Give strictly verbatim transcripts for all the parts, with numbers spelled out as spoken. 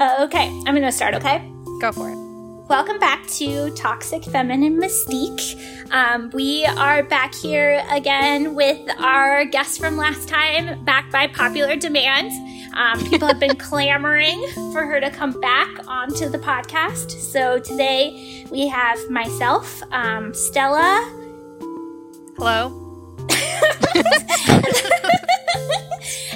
Uh, okay, I'm going to start, okay? Go for it. Welcome back to Toxic Feminine Mystique. Um, we are back here again with our guest from last time, back by popular demand. Um, people have been clamoring for her to come back onto the podcast. So today we have myself, um, Stella. Hello.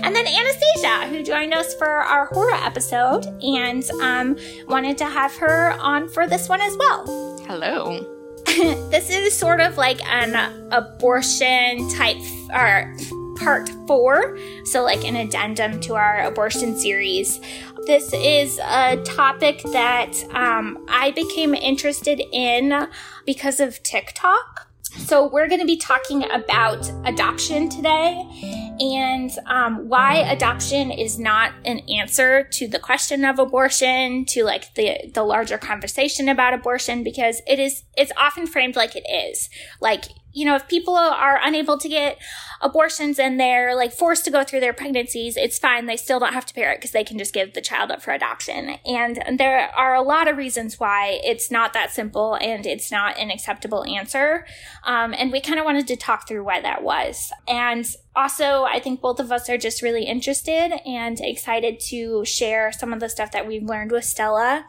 And then Anastasia, who joined us for our horror episode and um, wanted to have her on for this one as well. Hello. This is sort of like an abortion type or part four, so like an addendum to our abortion series. This is a topic that um, I became interested in because of TikTok. So we're going to be talking about adoption today and um, why adoption is not an answer to the question of abortion, to like the, the larger conversation about abortion, because it is, it's often framed like it is. Like, you know, if people are unable to get abortions and they're like forced to go through their pregnancies, it's fine. They still don't have to parent because they can just give the child up for adoption. And there are a lot of reasons why it's not that simple and it's not an acceptable answer. Um, and we kind of wanted to talk through why that was. And also, I think both of us are just really interested and excited to share some of the stuff that we've learned with Stella.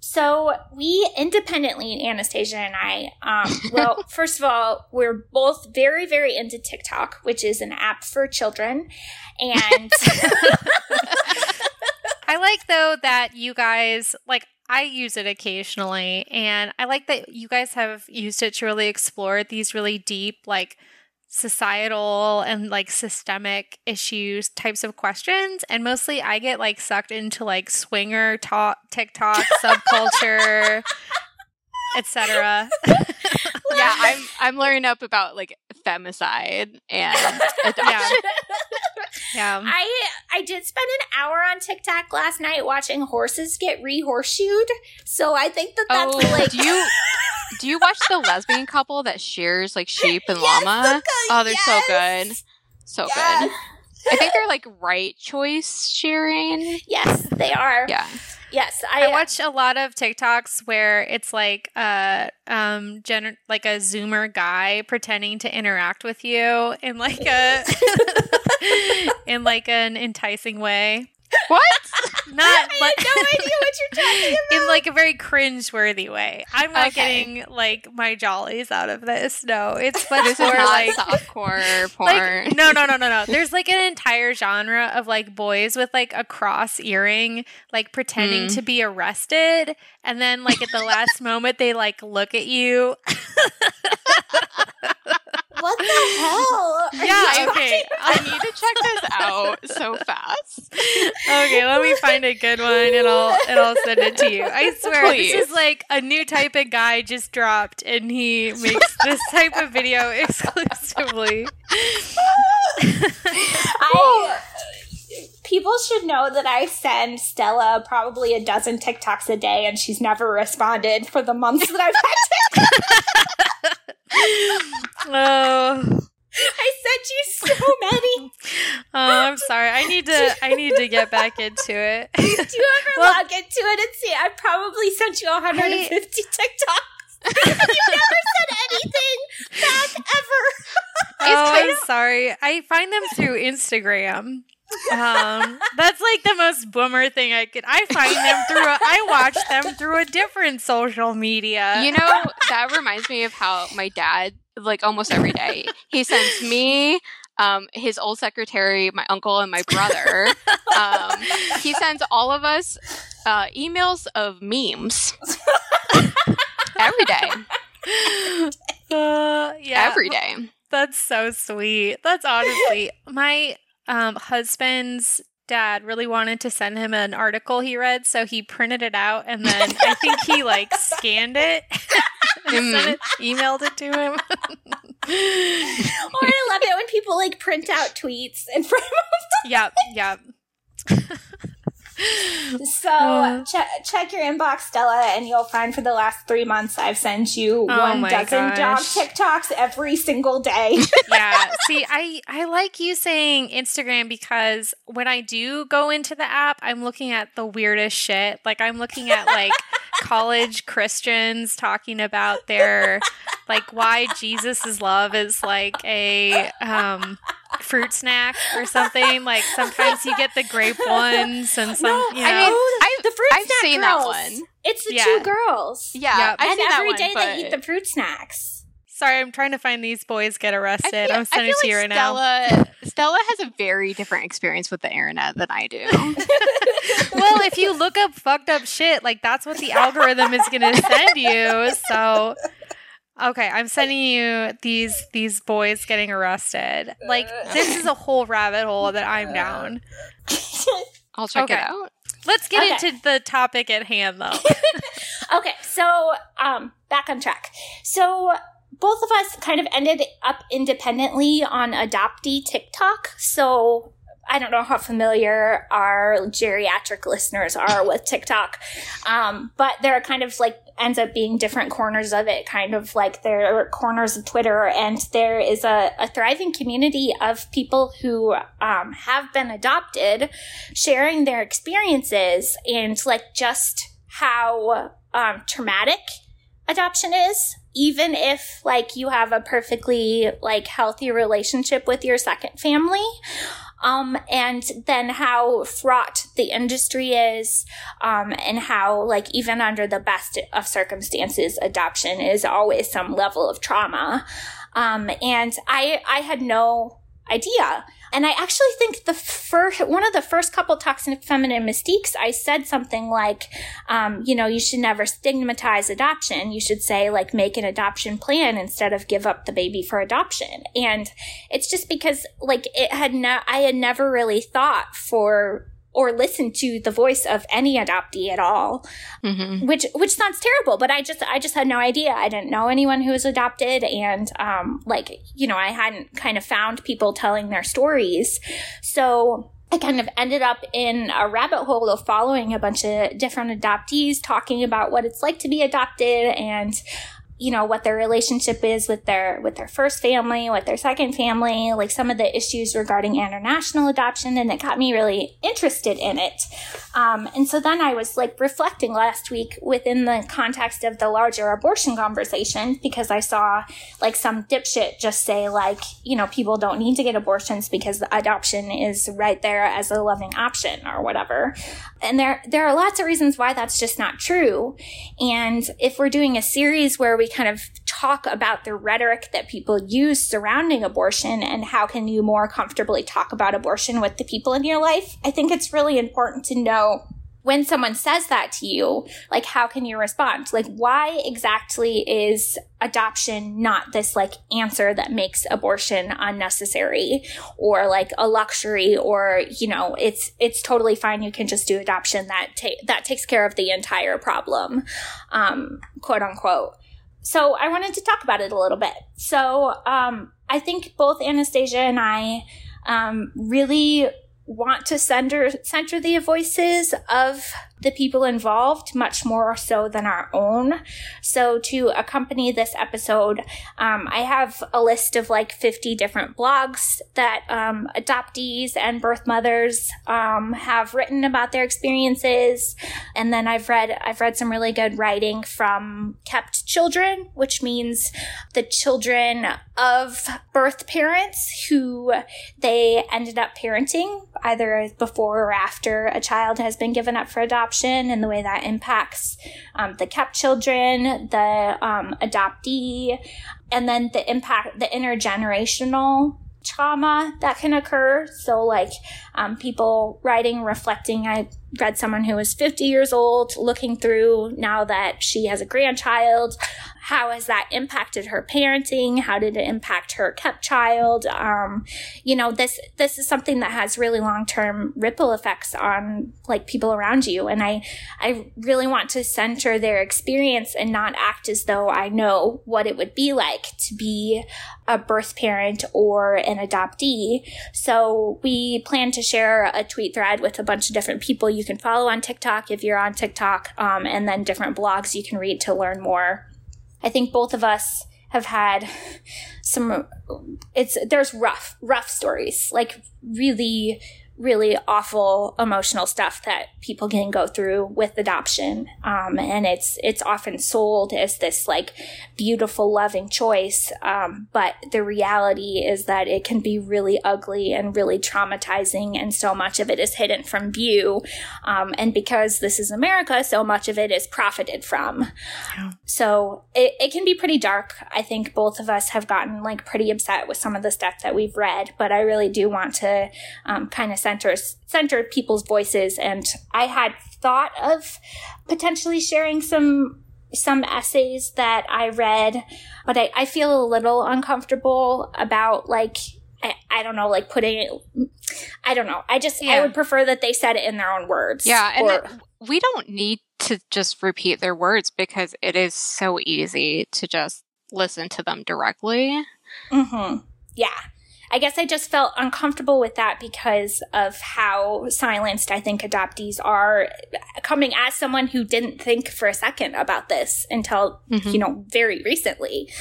So we independently, Anastasia and I, um, well, first of all, we're both very, very into TikTok, which is an app for children. And I like, though, that you guys, like, I use it occasionally. And I like that you guys have used it to really explore these really deep, like, societal and like systemic issues types of questions, and mostly I get like sucked into like swinger talk, TikTok subculture, et cetera. Yeah, I'm I'm learning up about like femicide and adoption. Yeah. yeah, I I did spend an hour on TikTok last night watching horses get re-horseshoed, so I think that that's oh, like do you. Do you watch the lesbian couple that shears like sheep and yes, llama? Oh, they're yes. so good. So yes. good. I think they're like right choice shearing. Yes, they are. Yeah. Yes. I, I watch a lot of TikToks where it's like a, um, gener- like a Zoomer guy pretending to interact with you in like a in like an enticing way. What? Not I like, have no idea what you're talking about. In like a very cringe-worthy way. I'm not okay. getting like my jollies out of this. No, it's much this more is not like softcore porn. Like, no, no, no, no, no. There's like an entire genre of like boys with like a cross earring, like pretending mm. to be arrested, and then like at the last moment they like look at you. What the hell? Are yeah, okay. I need to check this out so fast. Okay, let me find a good one and I'll and I'll send it to you. I swear, Please. This is like a new type of guy just dropped and he makes this type of video exclusively. I People should know that I send Stella probably a dozen TikToks a day and she's never responded for the months that I've had TikTok. Oh, I sent you so many. Oh, I'm sorry. I need to. I need to get back into it. Do you ever well, log into it and see? I probably sent you one hundred fifty I, TikToks. You never said anything back ever. Oh, I'm of- sorry. I find them through Instagram. Um, that's like the most boomer thing I could. I find them through. A, I watch them through a different social media. You know, that reminds me of how my dad, like almost every day, he sends me, um, his old secretary, my uncle, and my brother. Um, he sends all of us uh, emails of memes every day. Uh, yeah, every day. That's so sweet. That's honestly my. Um, husband's dad really wanted to send him an article he read, so he printed it out and then I think he like scanned it and sent it, emailed it to him. Or I love it when people like print out tweets in front of them. Yep, yep. So uh, ch- check your inbox, Stella, and you'll find for the last three months I've sent you oh one dozen gosh. job TikToks every single day. Yeah. See, I, I like you saying Instagram because when I do go into the app, I'm looking at the weirdest shit. Like I'm looking at like college Christians talking about their like why Jesus's love is like a um fruit snack or something. Like sometimes you get the grape ones and some no, you know I mean, I, the fruit I've snack seen girls. That one. It's the yeah. two girls. Yeah. Yep. And every one, day but... they eat the fruit snacks. Sorry, I'm trying to find these boys get arrested. I feel, I'm sending it to like you right Stella, now. Stella has a very different experience with the internet than I do. Well, if you look up fucked up shit, like that's what the algorithm is gonna send you. So okay, I'm sending you these these boys getting arrested. Like, this is a whole rabbit hole that I'm down. I'll check okay. it out. Let's get okay. into the topic at hand, though. Okay, so um, back on track. So both of us kind of ended up independently on adoptee TikTok. So I don't know how familiar our geriatric listeners are with TikTok, um, but there are kind of like ends up being different corners of it, kind of like there are corners of Twitter, and there is a, a thriving community of people who um, have been adopted sharing their experiences and like just how um, traumatic adoption is, even if like you have a perfectly like healthy relationship with your second family. Um, and then how fraught the industry is, um, and how, like, even under the best of circumstances, adoption is always some level of trauma. Um, and I, I had no idea. And I actually think the first, one of the first couple Toxic Feminine Mystiques, I said something like, um, you know, you should never stigmatize adoption. You should say, like, make an adoption plan instead of give up the baby for adoption. And it's just because, like, it had no, I had never really thought for or listened to the voice of any adoptee at all, mm-hmm. which which sounds terrible, but I just I just had no idea. I didn't know anyone who was adopted, and um, like you know, I hadn't kind of found people telling their stories, so I kind of ended up in a rabbit hole of following a bunch of different adoptees talking about what it's like to be adopted and, you know, what their relationship is with their with their first family, with their second family, like some of the issues regarding international adoption, and it got me really interested in it. Um, and so then I was like reflecting last week within the context of the larger abortion conversation, because I saw like some dipshit just say like, you know, people don't need to get abortions because the adoption is right there as a loving option or whatever. And there there are lots of reasons why that's just not true. And if we're doing a series where we We kind of talk about the rhetoric that people use surrounding abortion and how can you more comfortably talk about abortion with the people in your life, I think it's really important to know when someone says that to you, like, how can you respond? Like, why exactly is adoption not this like answer that makes abortion unnecessary or like a luxury, or, you know, it's it's totally fine, you can just do adoption, that ta- that takes care of the entire problem, um, quote unquote. So I wanted to talk about it a little bit. So um, I think both Anastasia and I um, really want to center, center the voices of the people involved much more so than our own. So to accompany this episode, um, I have a list of like fifty different blogs that um, adoptees and birth mothers um, have written about their experiences. And then I've read, I've read some really good writing from Kept Children, which means the children of birth parents who they ended up parenting either before or after a child has been given up for adoption, and the way that impacts um, the kept children, the um, adoptee, and then the impact, the intergenerational trauma that can occur. So like um, people writing, reflecting. I read someone who was fifty years old looking through now that she has a grandchild. How has that impacted her parenting? How did it impact her kept child? Um, you know, this this is something that has really long-term ripple effects on like people around you. And I, I really want to center their experience and not act as though I know what it would be like to be a birth parent or an adoptee. So we plan to share a tweet thread with a bunch of different people. You you can follow on TikTok if you're on TikTok, um, and then different blogs you can read to learn more. I think both of us have had some, it's, there's rough, rough stories, like really, really awful emotional stuff that people can go through with adoption. Um, and it's, it's often sold as this like beautiful, loving choice. Um, but the reality is that it can be really ugly and really traumatizing. And so much of it is hidden from view. Um, and because this is America, so much of it is profited from. Yeah. So it, it can be pretty dark. I think both of us have gotten like pretty upset with some of the stuff that we've read, but I really do want to um, kind of centers centered people's voices. And I had thought of potentially sharing some some essays that I read, but I, I feel a little uncomfortable about like I, I don't know like putting it I don't know I just yeah. I would prefer that they said it in their own words. Yeah, and or, that we don't need to just repeat their words, because it is so easy to just listen to them directly. Mm-hmm. Yeah. I guess I just felt uncomfortable with that because of how silenced I think adoptees are, coming as someone who didn't think for a second about this until, mm-hmm. you know, very recently.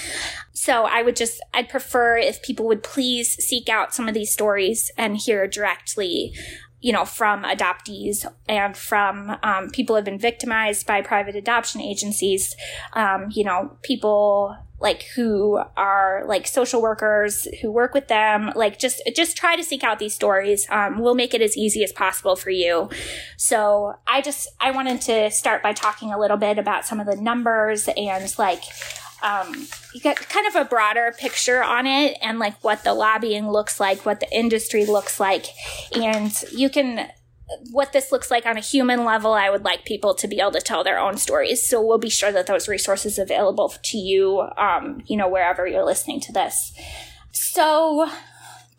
So I would just, I'd prefer if people would please seek out some of these stories and hear directly, you know, from adoptees and from um, people who have been victimized by private adoption agencies, um, you know, people like who are like social workers who work with them, like just just try to seek out these stories. Um, we'll make it as easy as possible for you. So I just I wanted to start by talking a little bit about some of the numbers and like um, you get kind of a broader picture on it and like what the lobbying looks like, what the industry looks like, and you can what this looks like on a human level. I would like people to be able to tell their own stories. So we'll be sure that those resources are available to you, um, you know, wherever you're listening to this. So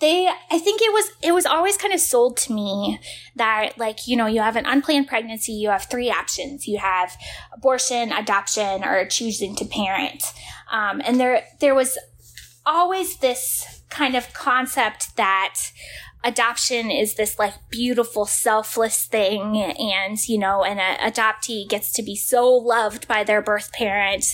they, I think it was, it was always kind of sold to me that like, you know, you have an unplanned pregnancy, you have three options. You have abortion, adoption, or choosing to parent. Um, and there, there was always this kind of concept that adoption is this like beautiful, selfless thing. And, you know, an adoptee gets to be so loved by their birth parent,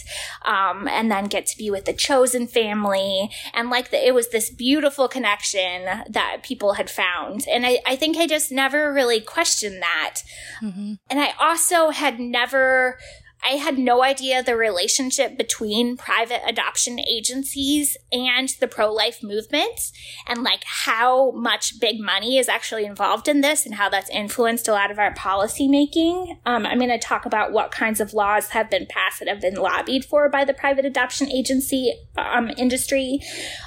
um, and then get to be with the chosen family. And like the, it was this beautiful connection that people had found. And I, I think I just never really questioned that. Mm-hmm. And I also had never I had no idea the relationship between private adoption agencies and the pro-life movement, and like how much big money is actually involved in this and how that's influenced a lot of our policy making. Um, I'm going to talk about what kinds of laws have been passed that have been lobbied for by the private adoption agency um, industry,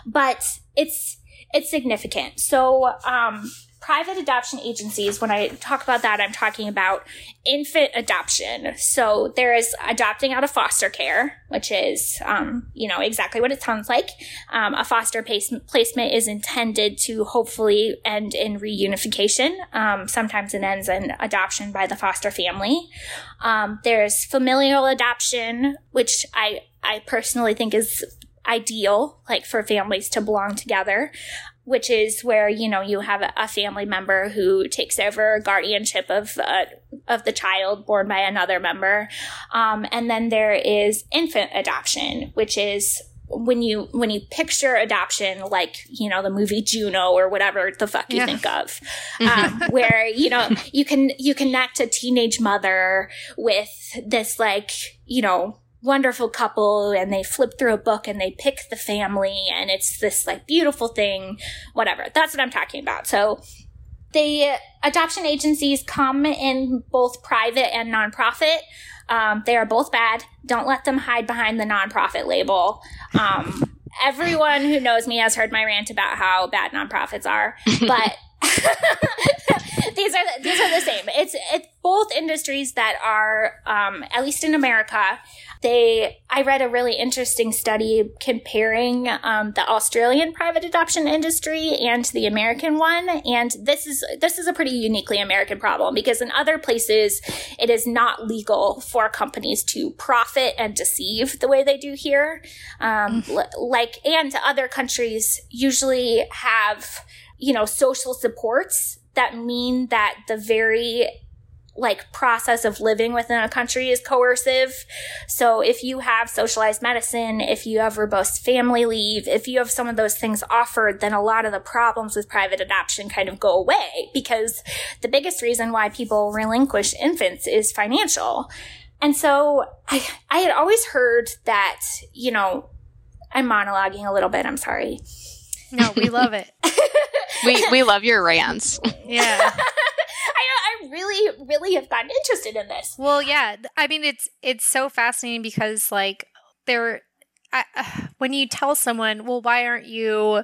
but it's it's significant. So um, private adoption agencies, when I talk about that, I'm talking about infant adoption. So there is adopting out of foster care, which is, um, you know, exactly what it sounds like. Um, a foster place- placement is intended to hopefully end in reunification. Um, sometimes it ends in adoption by the foster family. Um, there's familial adoption, which I, I personally think is ideal, like for families to belong together, which is where, you know, you have a family member who takes over guardianship of uh, of the child born by another member. Um, and then there is infant adoption, which is when you when you picture adoption, like, you know, the movie Juno or whatever the fuck you yeah. think of, um, where, you know, you can you connect a teenage mother with this, like, you know, wonderful couple, and they flip through a book and they pick the family, and it's this like beautiful thing, whatever. That's what I'm talking about. So the adoption agencies come in both private and nonprofit. Um, they are both bad. Don't let them hide behind the nonprofit label. Um, everyone who knows me has heard my rant about how bad nonprofits are, but these are the, these are the same. It's it's both industries that are, um, at least in America, they. I read a really interesting study comparing um, the Australian private adoption industry and the American one, and this is this is a pretty uniquely American problem, because in other places it is not legal for companies to profit and deceive the way they do here. Um, mm. Like, and other countries usually have, you know, social supports that mean that the very like process of living within a country is coercive. So if you have socialized medicine, if you have verbose family leave, if you have some of those things offered, then a lot of the problems with private adoption kind of go away, because the biggest reason why people relinquish infants is financial. And so I, I had always heard that, you know, I'm monologuing a little bit. I'm sorry. No, we love it. we we love your rants. Yeah. I, I really, really have gotten interested in this. Well, yeah. I mean, it's it's so fascinating because, like, there, I, uh, when you tell someone, well, why aren't you,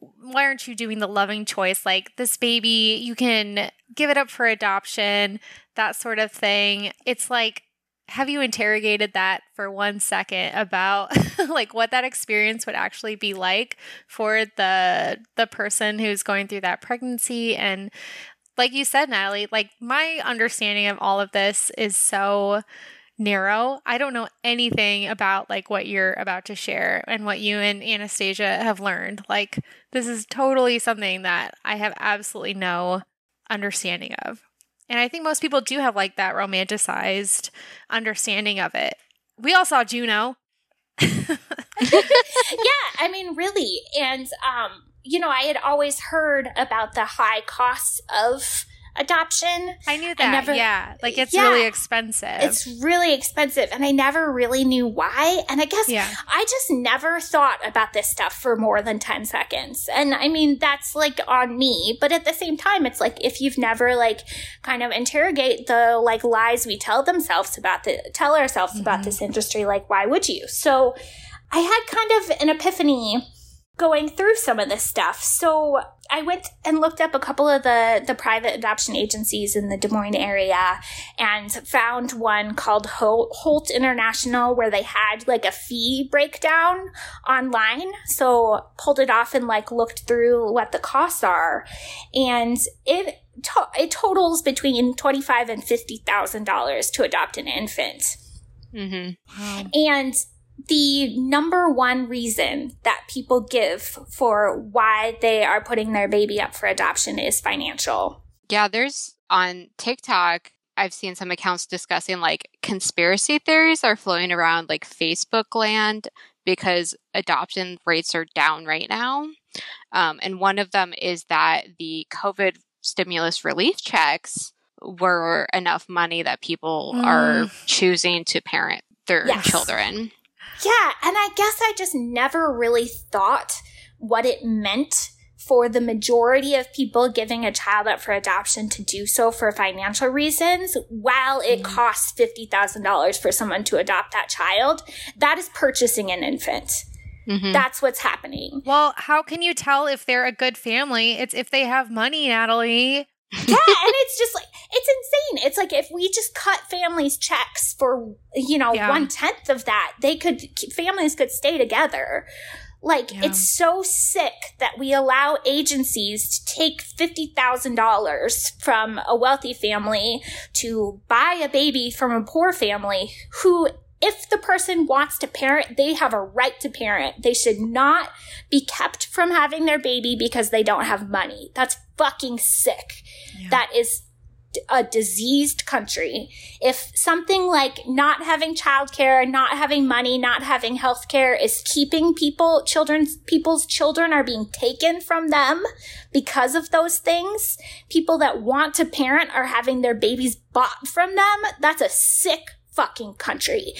why aren't you doing the loving choice? Like, this baby, you can give it up for adoption, that sort of thing. It's like, have you interrogated that for one second about like what that experience would actually be like for the the person who's going through that pregnancy? And like you said, Natalie, like my understanding of all of this is so narrow. I don't know anything about like what you're about to share and what you and Anastasia have learned. Like this is totally something that I have absolutely no understanding of. And I think most people do have like that romanticized understanding of it. We all saw Juno. Yeah, I mean, really. And, um, you know, I had always heard about the high costs of adoption. I knew that, I never, yeah. Like, it's yeah, really expensive. It's really expensive. And I never really knew why. And I guess yeah. I just never thought about this stuff for more than ten seconds. And I mean, that's like on me. But at the same time, it's like, if you've never like kind of interrogate the like lies we tell themselves about the, tell ourselves mm-hmm. about this industry, like, why would you? So I had kind of an epiphany going through some of this stuff. So I went and looked up a couple of the, the private adoption agencies in the Des Moines area and found one called Holt International, where they had like a fee breakdown online. So pulled it off and like looked through what the costs are. And it, to- it totals between twenty-five thousand dollars and fifty thousand dollars to adopt an infant. Mm-hmm. Wow. And the number one reason that people give for why they are putting their baby up for adoption is financial. Yeah, there's on TikTok, I've seen some accounts discussing like conspiracy theories are floating around like Facebook land because adoption rates are down right now. Um, and one of them is that the COVID stimulus relief checks were enough money that people mm. are choosing to parent their yes. children. Yeah, and I guess I just never really thought what it meant for the majority of people giving a child up for adoption to do so for financial reasons, while it costs fifty thousand dollars for someone to adopt that child. That is purchasing an infant. Mm-hmm. That's what's happening. Well, how can you tell if they're a good family? It's if they have money, Natalie. Yeah, and it's just like, it's insane. It's like if we just cut families' checks for, you know, yeah. one tenth of that, they could, families could stay together. Like, yeah. it's so sick that we allow agencies to take fifty thousand dollars from a wealthy family to buy a baby from a poor family who, if the person wants to parent, they have a right to parent. They should not be kept from having their baby because they don't have money. That's fucking sick. Yeah. That is a diseased country. If something like not having childcare, not having money, not having healthcare is keeping people, children's, people's children are being taken from them because of those things. People that want to parent are having their babies bought from them. That's a sick fucking country.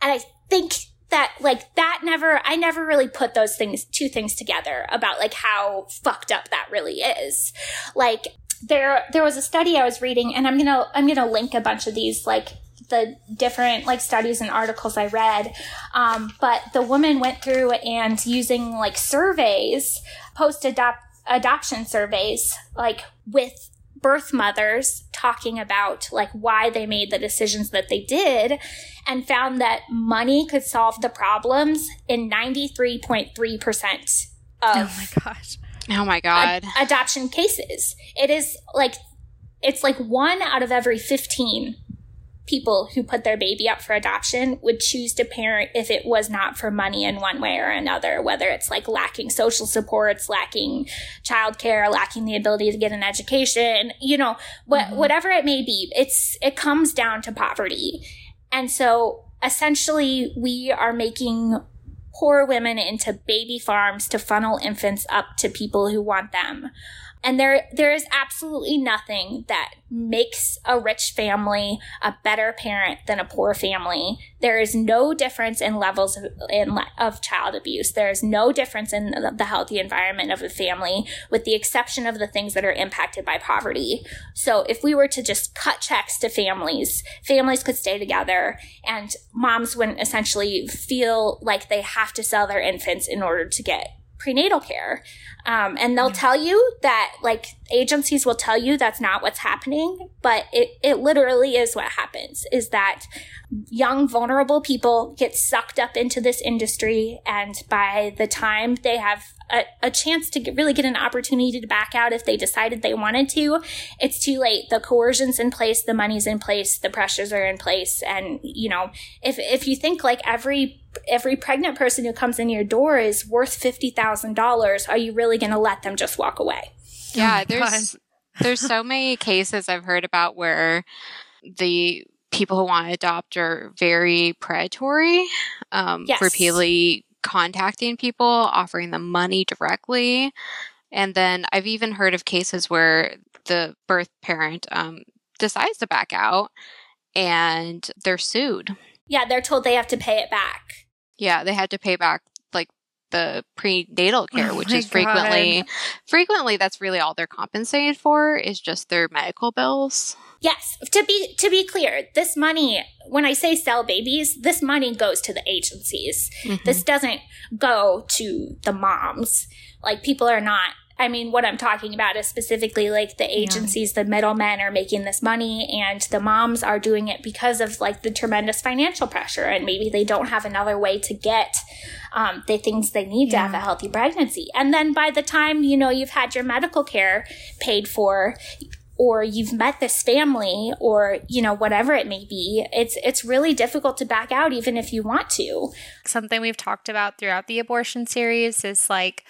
And I think that like that never, I never really put those things, two things together about like how fucked up that really is. Like there, there was a study I was reading, and I'm going to, I'm going to link a bunch of these, like the different like studies and articles I read. Um, but the woman went through and using like surveys, post adopt adoption surveys, like with birth mothers talking about like why they made the decisions that they did, and found that money could solve the problems in ninety-three point three percent of oh my gosh. Oh my God. Ad- adoption cases. It is like, it's like one out of every fifteen people who put their baby up for adoption would choose to parent if it was not for money in one way or another, whether it's like lacking social supports, lacking childcare, lacking the ability to get an education, you know, what, mm-hmm. whatever it may be, it's, it comes down to poverty. And so essentially we are making poor women into baby farms to funnel infants up to people who want them. And there, there is absolutely nothing that makes a rich family a better parent than a poor family. There is no difference in levels of, in, of child abuse. There is no difference in the healthy environment of a family, with the exception of the things that are impacted by poverty. So if we were to just cut checks to families, families could stay together and moms wouldn't essentially feel like they have to sell their infants in order to get prenatal care. Um, and they'll yeah. tell you that, like, agencies will tell you that's not what's happening, but it, it literally is what happens, is that young, vulnerable people get sucked up into this industry. And by the time they have a, a chance to get, really get an opportunity to back out if they decided they wanted to, it's too late. The coercion's in place, the money's in place, the pressures are in place. And, you know, if if you think like every every pregnant person who comes in your door is worth fifty thousand dollars, are you really going to let them just walk away? Yeah, there's there's so many cases I've heard about where the people who want to adopt are very predatory, um, yes. repeatedly contacting people, offering them money directly. And then I've even heard of cases where the birth parent um, decides to back out and they're sued. Yeah, they're told they have to pay it back. Yeah, they had to pay back the prenatal care, oh which is frequently, God. frequently that's really all they're compensated for, is just their medical bills. Yes. To be, to be clear, this money, when I say sell babies, this money goes to the agencies. Mm-hmm. This doesn't go to the moms. Like, people are not, I mean, what I'm talking about is specifically like the agencies, yeah. the middlemen are making this money, and the moms are doing it because of like the tremendous financial pressure. And maybe they don't have another way to get um, the things they need yeah. to have a healthy pregnancy. And then by the time, you know, you've had your medical care paid for, or you've met this family, or, you know, whatever it may be, it's it's really difficult to back out, even if you want to. Something we've talked about throughout the abortion series is like,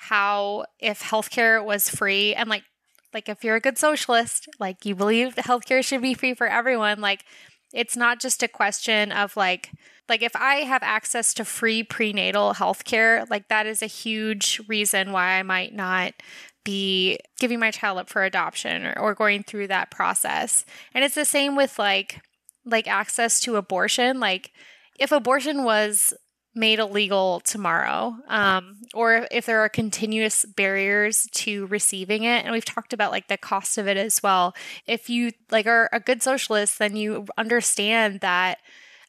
how if healthcare was free, and like like if you're a good socialist, like you believe that healthcare should be free for everyone, like it's not just a question of like like if I have access to free prenatal healthcare, like that is a huge reason why I might not be giving my child up for adoption, or, or going through that process. And it's the same with like like access to abortion. Like if abortion was made illegal tomorrow, um, or if there are continuous barriers to receiving it. And we've talked about like the cost of it as well. If you like are a good socialist, then you understand that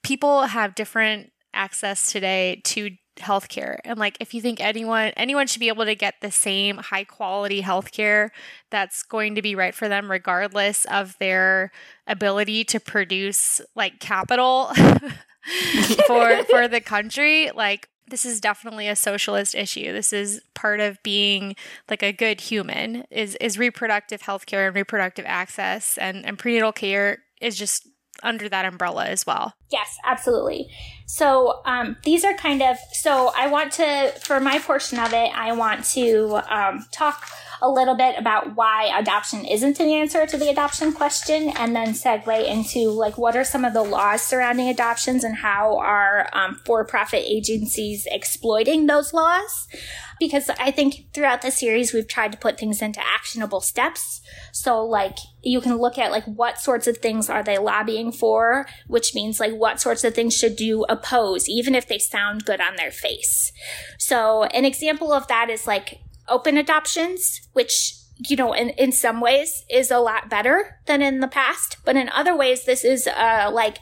people have different access today to healthcare. And like, if you think anyone, anyone should be able to get the same high quality healthcare that's going to be right for them, regardless of their ability to produce like capital for for the country, like this is definitely a socialist issue. This is part of being like a good human, is is reproductive healthcare and reproductive access, and, and prenatal care is just under that umbrella as well. Yes, absolutely. So um, these are kind of, so I want to, for my portion of it, I want to um, talk a little bit about why adoption isn't an answer to the adoption question, and then segue into like what are some of the laws surrounding adoptions and how are um, for-profit agencies exploiting those laws. Because I think throughout the series, we've tried to put things into actionable steps. So like you can look at like what sorts of things are they lobbying for, which means like what sorts of things should you oppose, even if they sound good on their face. So an example of that is like open adoptions, which, you know, in, in some ways is a lot better than in the past. But in other ways, this is uh, like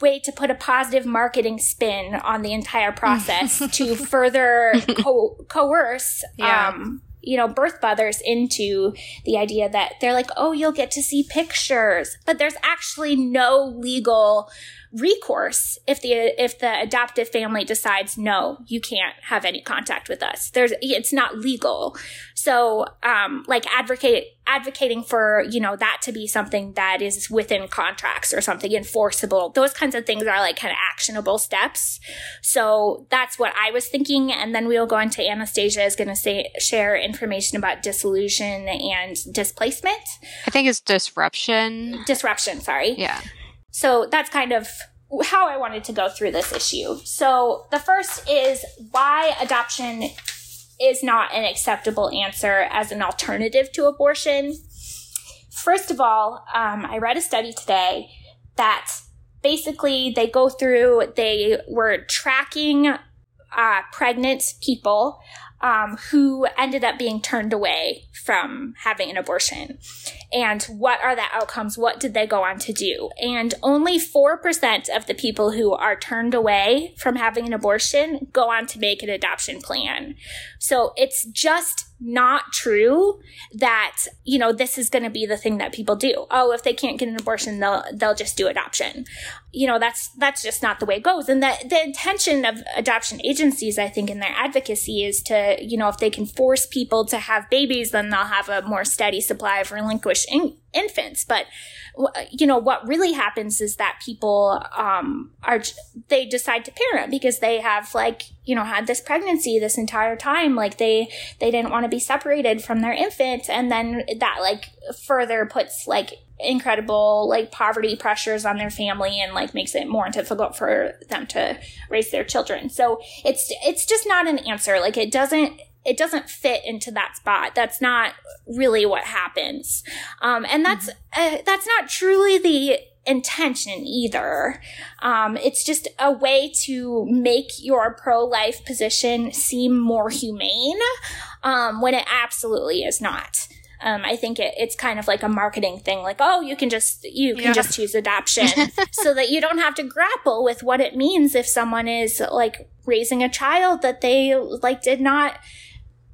way to put a positive marketing spin on the entire process to further co- coerce, yeah. um, you know, birth mothers into the idea that they're like, oh, you'll get to see pictures. But there's actually no legal recourse if the if the adoptive family decides, no, you can't have any contact with us. There's it's not legal. So um, like advocate advocating for, you know, that to be something that is within contracts or something enforceable. Those kinds of things are like kind of actionable steps. So that's what I was thinking. And then we'll go into Anastasia is going to say share information about dissolution and displacement. I think it's disruption. Disruption, sorry. Yeah. So that's kind of how I wanted to go through this issue. So the first is why adoption is not an acceptable answer as an alternative to abortion. First of all, um, I read a study today that basically they go through, they were tracking uh, pregnant people um, who ended up being turned away from having an abortion. And what are the outcomes? What did they go on to do? And only four percent of the people who are turned away from having an abortion go on to make an adoption plan. So it's just not true that, you know, this is going to be the thing that people do. Oh, if they can't get an abortion, they'll they'll just do adoption. You know, that's that's just not the way it goes. And the, the intention of adoption agencies, I think, in their advocacy is to, you know, if they can force people to have babies, then they'll have a more steady supply of relinquished In- infants. But, you know, what really happens is that people um, are, they decide to parent because they have, like, you know, had this pregnancy this entire time. Like they, they didn't want to be separated from their infant. And then that like further puts like incredible like poverty pressures on their family and like makes it more difficult for them to raise their children. So it's, it's just not an answer. Like it doesn't, It doesn't fit into that spot. That's not really what happens. Um, and that's, mm-hmm. uh, that's not truly the intention either. Um, it's just a way to make your pro-life position seem more humane, um, when it absolutely is not. Um, I think it, it's kind of like a marketing thing, like, oh, you can just you can yeah. just choose adoption so that you don't have to grapple with what it means if someone is like raising a child that they like did not,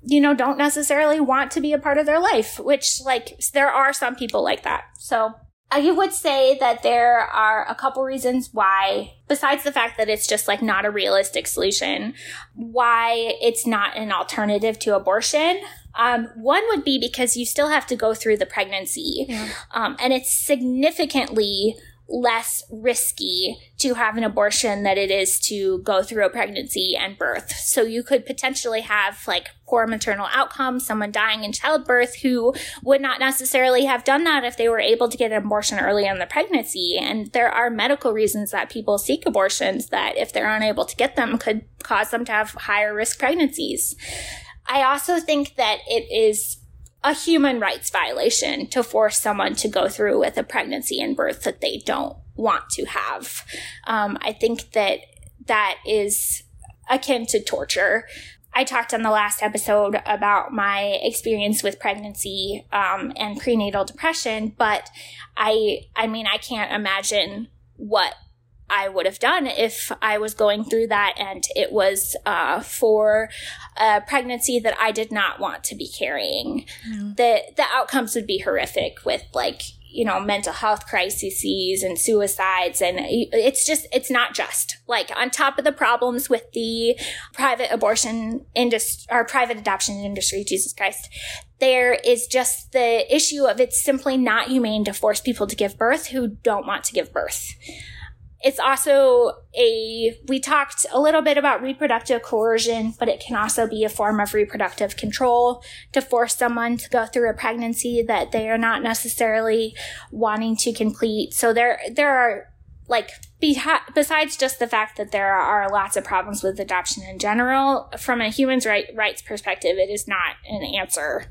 you know, don't necessarily want to be a part of their life, which like there are some people like that. So I would say that there are a couple reasons why, besides the fact that it's just like not a realistic solution, why it's not an alternative to abortion. Um, one would be because you still have to go through the pregnancy, yeah. um, and it's significantly less risky to have an abortion than it is to go through a pregnancy and birth. So you could potentially have like poor maternal outcomes, someone dying in childbirth who would not necessarily have done that if they were able to get an abortion early in the pregnancy. And there are medical reasons that people seek abortions that if they're unable to get them could cause them to have higher risk pregnancies. I also think that it is a human rights violation to force someone to go through with a pregnancy and birth that they don't want to have. Um, I think that that is akin to torture. I talked on the last episode about my experience with pregnancy um, and prenatal depression, but I, I mean, I can't imagine what I would have done if I was going through that and it was uh, for a pregnancy that I did not want to be carrying. Mm. The the outcomes would be horrific with like, you know, mental health crises and suicides. And it's just, it's not just like on top of the problems with the private abortion industry or private adoption industry, Jesus Christ, there is just the issue of it's simply not humane to force people to give birth who don't want to give birth. It's also a, we talked a little bit about reproductive coercion, but it can also be a form of reproductive control to force someone to go through a pregnancy that they are not necessarily wanting to complete. So there, there are like, beha- besides just the fact that there are lots of problems with adoption in general, from a human right, rights perspective, it is not an answer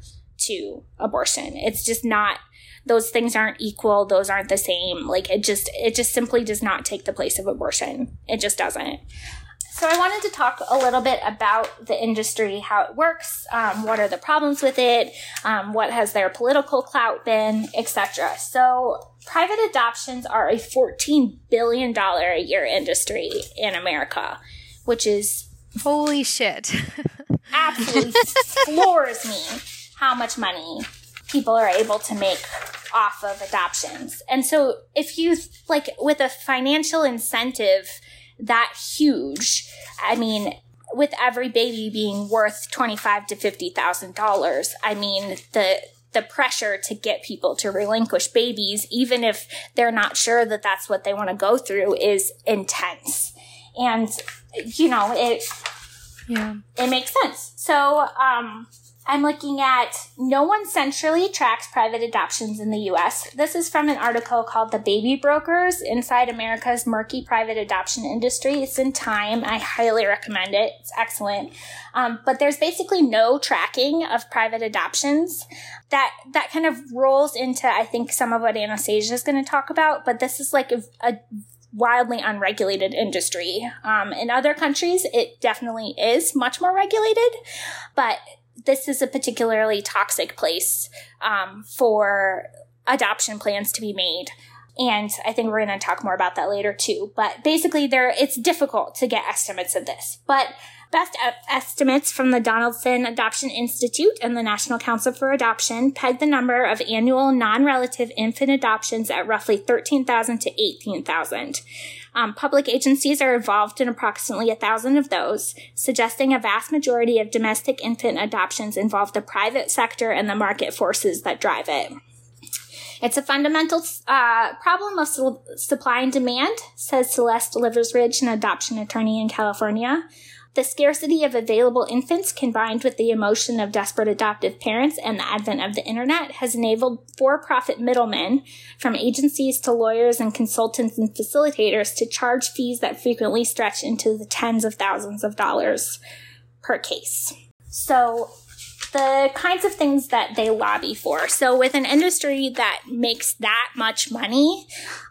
to abortion. It's just not. Those things aren't equal. Those aren't the same. Like it just, it just simply does not take the place of abortion. It just doesn't. So I wanted to talk a little bit about the industry, how it works, um, what are the problems with it, um, what has their political clout been, et cetera. So private adoptions are a fourteen billion dollars a year industry in America, which is holy shit. Absolutely floors me how much money people are able to make off of adoptions. And so if you, like, with a financial incentive that huge, I mean, with every baby being worth twenty-five thousand to fifty thousand dollars, I mean, the the pressure to get people to relinquish babies, even if they're not sure that that's what they want to go through, is intense. And, you know, it yeah. it makes sense. So um, I'm looking at no one centrally tracks private adoptions in the U S. This is from an article called The Baby Brokers, Inside America's Murky Private Adoption Industry. It's in Time. I highly recommend it. It's excellent. Um, but there's basically no tracking of private adoptions. That that kind of rolls into, I think, some of what Anastasia is going to talk about. But this is like a... a wildly unregulated industry. Um, in other countries, it definitely is much more regulated, but this is a particularly toxic place um, for adoption plans to be made. And I think we're going to talk more about that later too. But basically, there it's difficult to get estimates of this. But best estimates from the Donaldson Adoption Institute and the National Council for Adoption pegged the number of annual non-relative infant adoptions at roughly thirteen thousand to eighteen thousand. Um, public agencies are involved in approximately one thousand of those, suggesting a vast majority of domestic infant adoptions involve the private sector and the market forces that drive it. It's a fundamental uh, problem of su- supply and demand, says Celeste Liversridge, an adoption attorney in California. The scarcity of available infants combined with the emotion of desperate adoptive parents and the advent of the internet has enabled for-profit middlemen, from agencies to lawyers and consultants and facilitators, to charge fees that frequently stretch into the tens of thousands of dollars per case. So the kinds of things that they lobby for. So with an industry that makes that much money,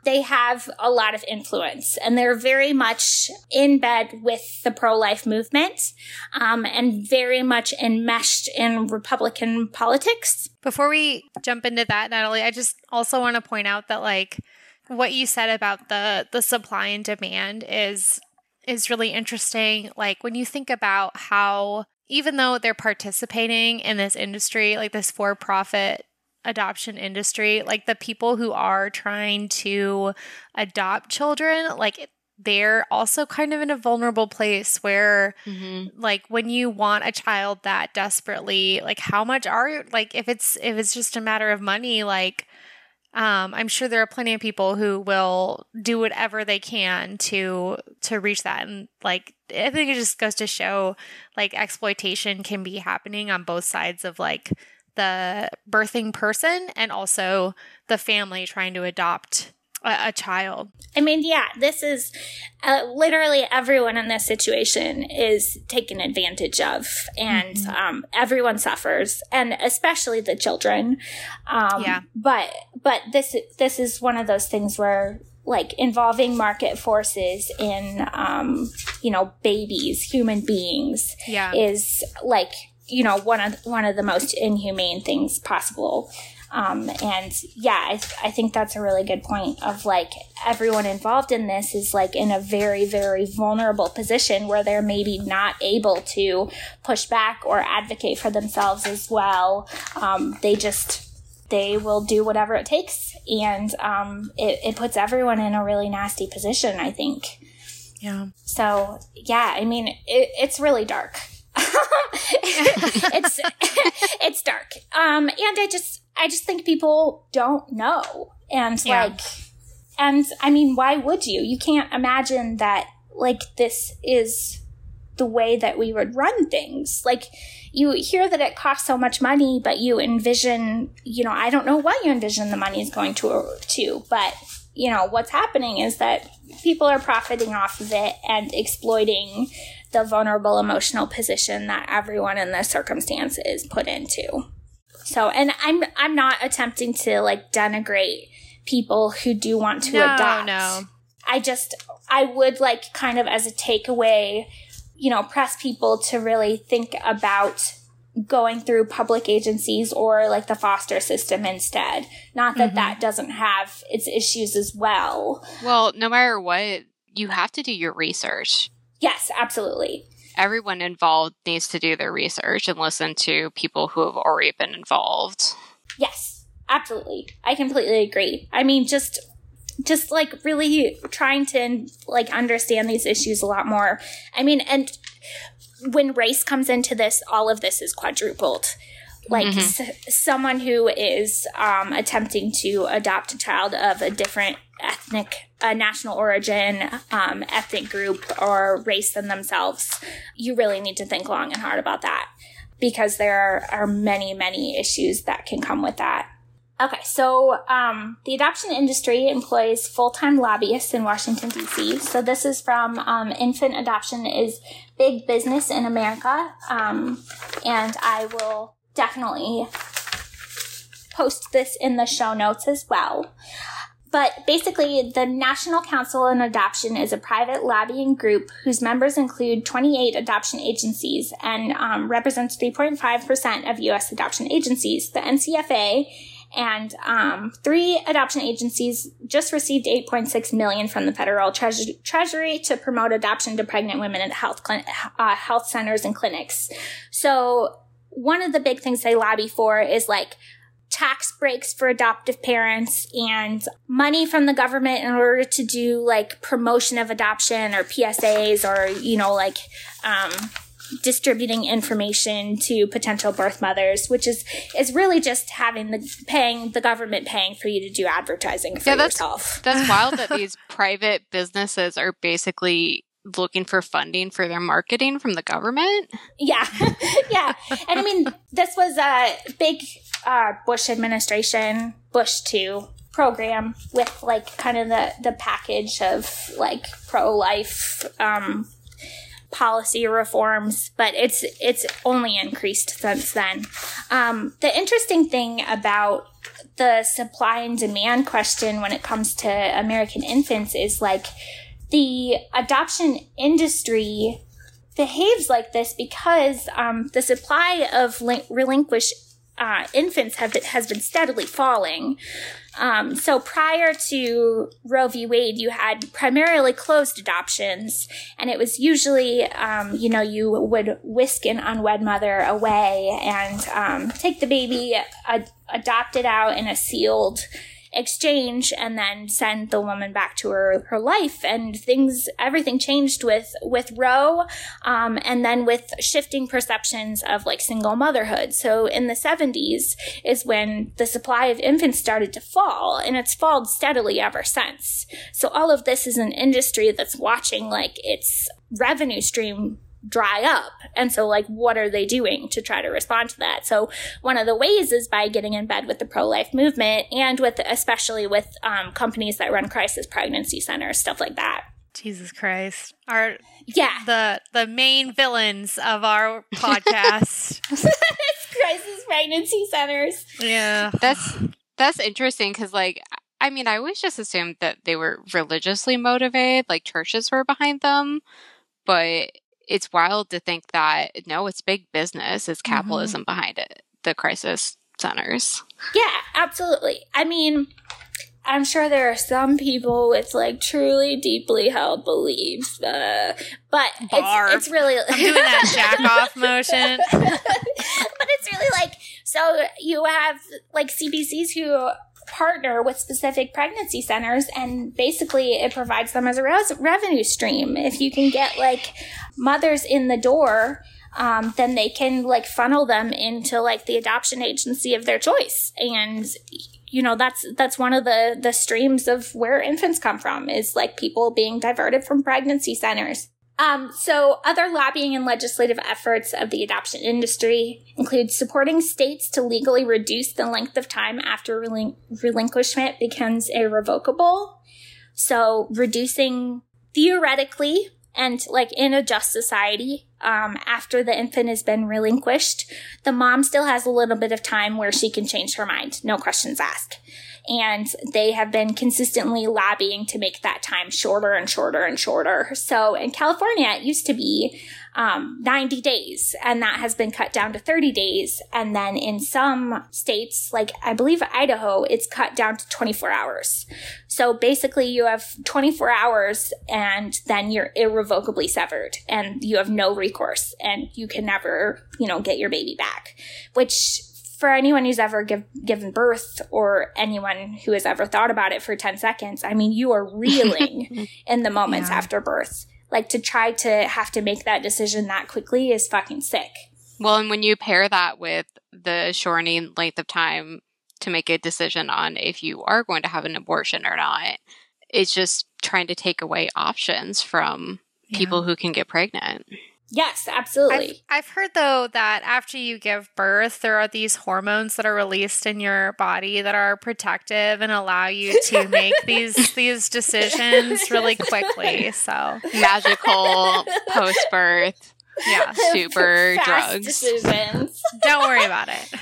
they have a lot of influence, and they're very much in bed with the pro-life movement um, and very much enmeshed in Republican politics. Before we jump into that, Natalie, I just also want to point out that, like, what you said about the the supply and demand is is really interesting. Like, when you think about how even though they're participating in this industry, like this for-profit adoption industry, like the people who are trying to adopt children, like they're also kind of in a vulnerable place where mm-hmm. like when you want a child that desperately, like how much are like if it's if it's just a matter of money, like Um, I'm sure there are plenty of people who will do whatever they can to to reach that. And like, I think it just goes to show like exploitation can be happening on both sides of like the birthing person and also the family trying to adopt a, a child. I mean, yeah, this is uh, literally everyone in this situation is taken advantage of, and mm-hmm. um, everyone suffers, and especially the children. Um, yeah. But but this this is one of those things where, like, involving market forces in um, you know, babies, human beings, yeah. is like, you know, one of one of the most inhumane things possible. Um, and yeah, I, th- I think that's a really good point of like everyone involved in this is like in a very, very vulnerable position where they're maybe not able to push back or advocate for themselves as well. Um, they just, they will do whatever it takes, and um, it, it puts everyone in a really nasty position, I think. Yeah. So yeah, I mean, it, it's really dark. it's, it's dark. Um, and I just, I just think people don't know. And yeah. like, and I mean, why would you? You can't imagine that like this is the way that we would run things. Like, you hear that it costs so much money, but you envision, you know, I don't know what you envision the money is going to, to, but you know, what's happening is that people are profiting off of it and exploiting the vulnerable emotional position that everyone in this circumstance is put into. So, and I'm I'm not attempting to like denigrate people who do want to no, adopt. No, no. I just I would like kind of as a takeaway, you know, press people to really think about going through public agencies or like the foster system instead. Not that mm-hmm. that doesn't have its issues as well. Well, no matter what, you have to do your research. Yes, absolutely. Everyone involved needs to do their research and listen to people who have already been involved. Yes, Absolutely. I completely agree. I mean, just just like really trying to like understand these issues a lot more. I mean, and when race comes into this, all of this is quadrupled. Like mm-hmm. s- someone who is um, attempting to adopt a child of a different ethnic, uh, national origin, um, ethnic group or race than themselves, you really need to think long and hard about that, because there are many, many issues that can come with that. Okay, so um, the adoption industry employs full-time lobbyists in Washington, D C So this is from um, Infant Adoption is Big Business in America, um, and I will definitely post this in the show notes as well. But basically, the National Council on Adoption is a private lobbying group whose members include twenty-eight adoption agencies and um, represents three point five percent of U S adoption agencies. The N C F A and um, three adoption agencies just received eight point six million dollars from the federal tre- treasury to promote adoption to pregnant women at health clin- uh, health centers and clinics. So one of the big things they lobby for is like tax breaks for adoptive parents and money from the government in order to do like promotion of adoption or P S As or, you know, like um, distributing information to potential birth mothers, which is, is really just having the paying the government paying for you to do advertising for yeah, that's, yourself. That's wild that these private businesses are basically looking for funding for their marketing from the government. Yeah. Yeah. And I mean, this was a big uh, Bush administration, Bush two program with like kind of the, the package of like pro-life um, policy reforms, but it's, it's only increased since then. Um, the interesting thing about the supply and demand question when it comes to American infants is like, the adoption industry behaves like this because um, the supply of lin- relinquished uh, infants have been, has been steadily falling. Um, so prior to Roe v. Wade, you had primarily closed adoptions, and it was usually, um, you know, you would whisk an unwed mother away and um, take the baby, ad- adopt it out in a sealed exchange and then send the woman back to her, her life, and things, everything changed with, with Roe, um, and then with shifting perceptions of like single motherhood. So in the seventies is when the supply of infants started to fall, and it's fallen steadily ever since. So all of this is an industry that's watching like its revenue stream dry up. And so like, what are they doing to try to respond to that? So one of the ways is by getting in bed with the pro-life movement and with, especially with um, companies that run crisis pregnancy centers, stuff like that. Jesus Christ. Our, yeah. The, the main villains of our podcast. Crisis pregnancy centers. Yeah. That's, that's interesting. Cause like, I mean, I always just assumed that they were religiously motivated, like churches were behind them, but it's wild to think that, no, it's big business. It's capitalism mm-hmm. behind it, the crisis centers. Yeah, absolutely. I mean, I'm sure there are some people with, like, truly deeply held beliefs, uh, but it's, it's really... I'm doing that jack-off motion. But it's really, like, so you have, like, C B Cs who partner with specific pregnancy centers, and basically it provides them as a res- revenue stream. If you can get like mothers in the door, um, then they can like funnel them into like the adoption agency of their choice. And you know, that's that's one of the the streams of where infants come from, is like people being diverted from pregnancy centers. Um, so other lobbying and legislative efforts of the adoption industry include supporting states to legally reduce the length of time after relinqu- relinquishment becomes irrevocable. So reducing theoretically and like in a just society, um, after the infant has been relinquished, the mom still has a little bit of time where she can change her mind. No questions asked. And they have been consistently lobbying to make that time shorter and shorter and shorter. So in California, it used to be um, ninety days, and that has been cut down to thirty days. And then in some states, like I believe Idaho, it's cut down to twenty-four hours. So basically you have twenty-four hours and then you're irrevocably severed and you have no recourse and you can never, you know, get your baby back, which for anyone who's ever give, given birth or anyone who has ever thought about it for ten seconds, I mean, you are reeling in the moments yeah. after birth. Like, to try to have to make that decision that quickly is fucking sick. Well, and when you pair that with the shortening length of time to make a decision on if you are going to have an abortion or not, it's just trying to take away options from yeah. people who can get pregnant. Yes, absolutely. I've, I've heard, though, that after you give birth, there are these hormones that are released in your body that are protective and allow you to make these these decisions really quickly. So magical post-birth, yeah, super fast drugs. Decisions. Don't worry about it.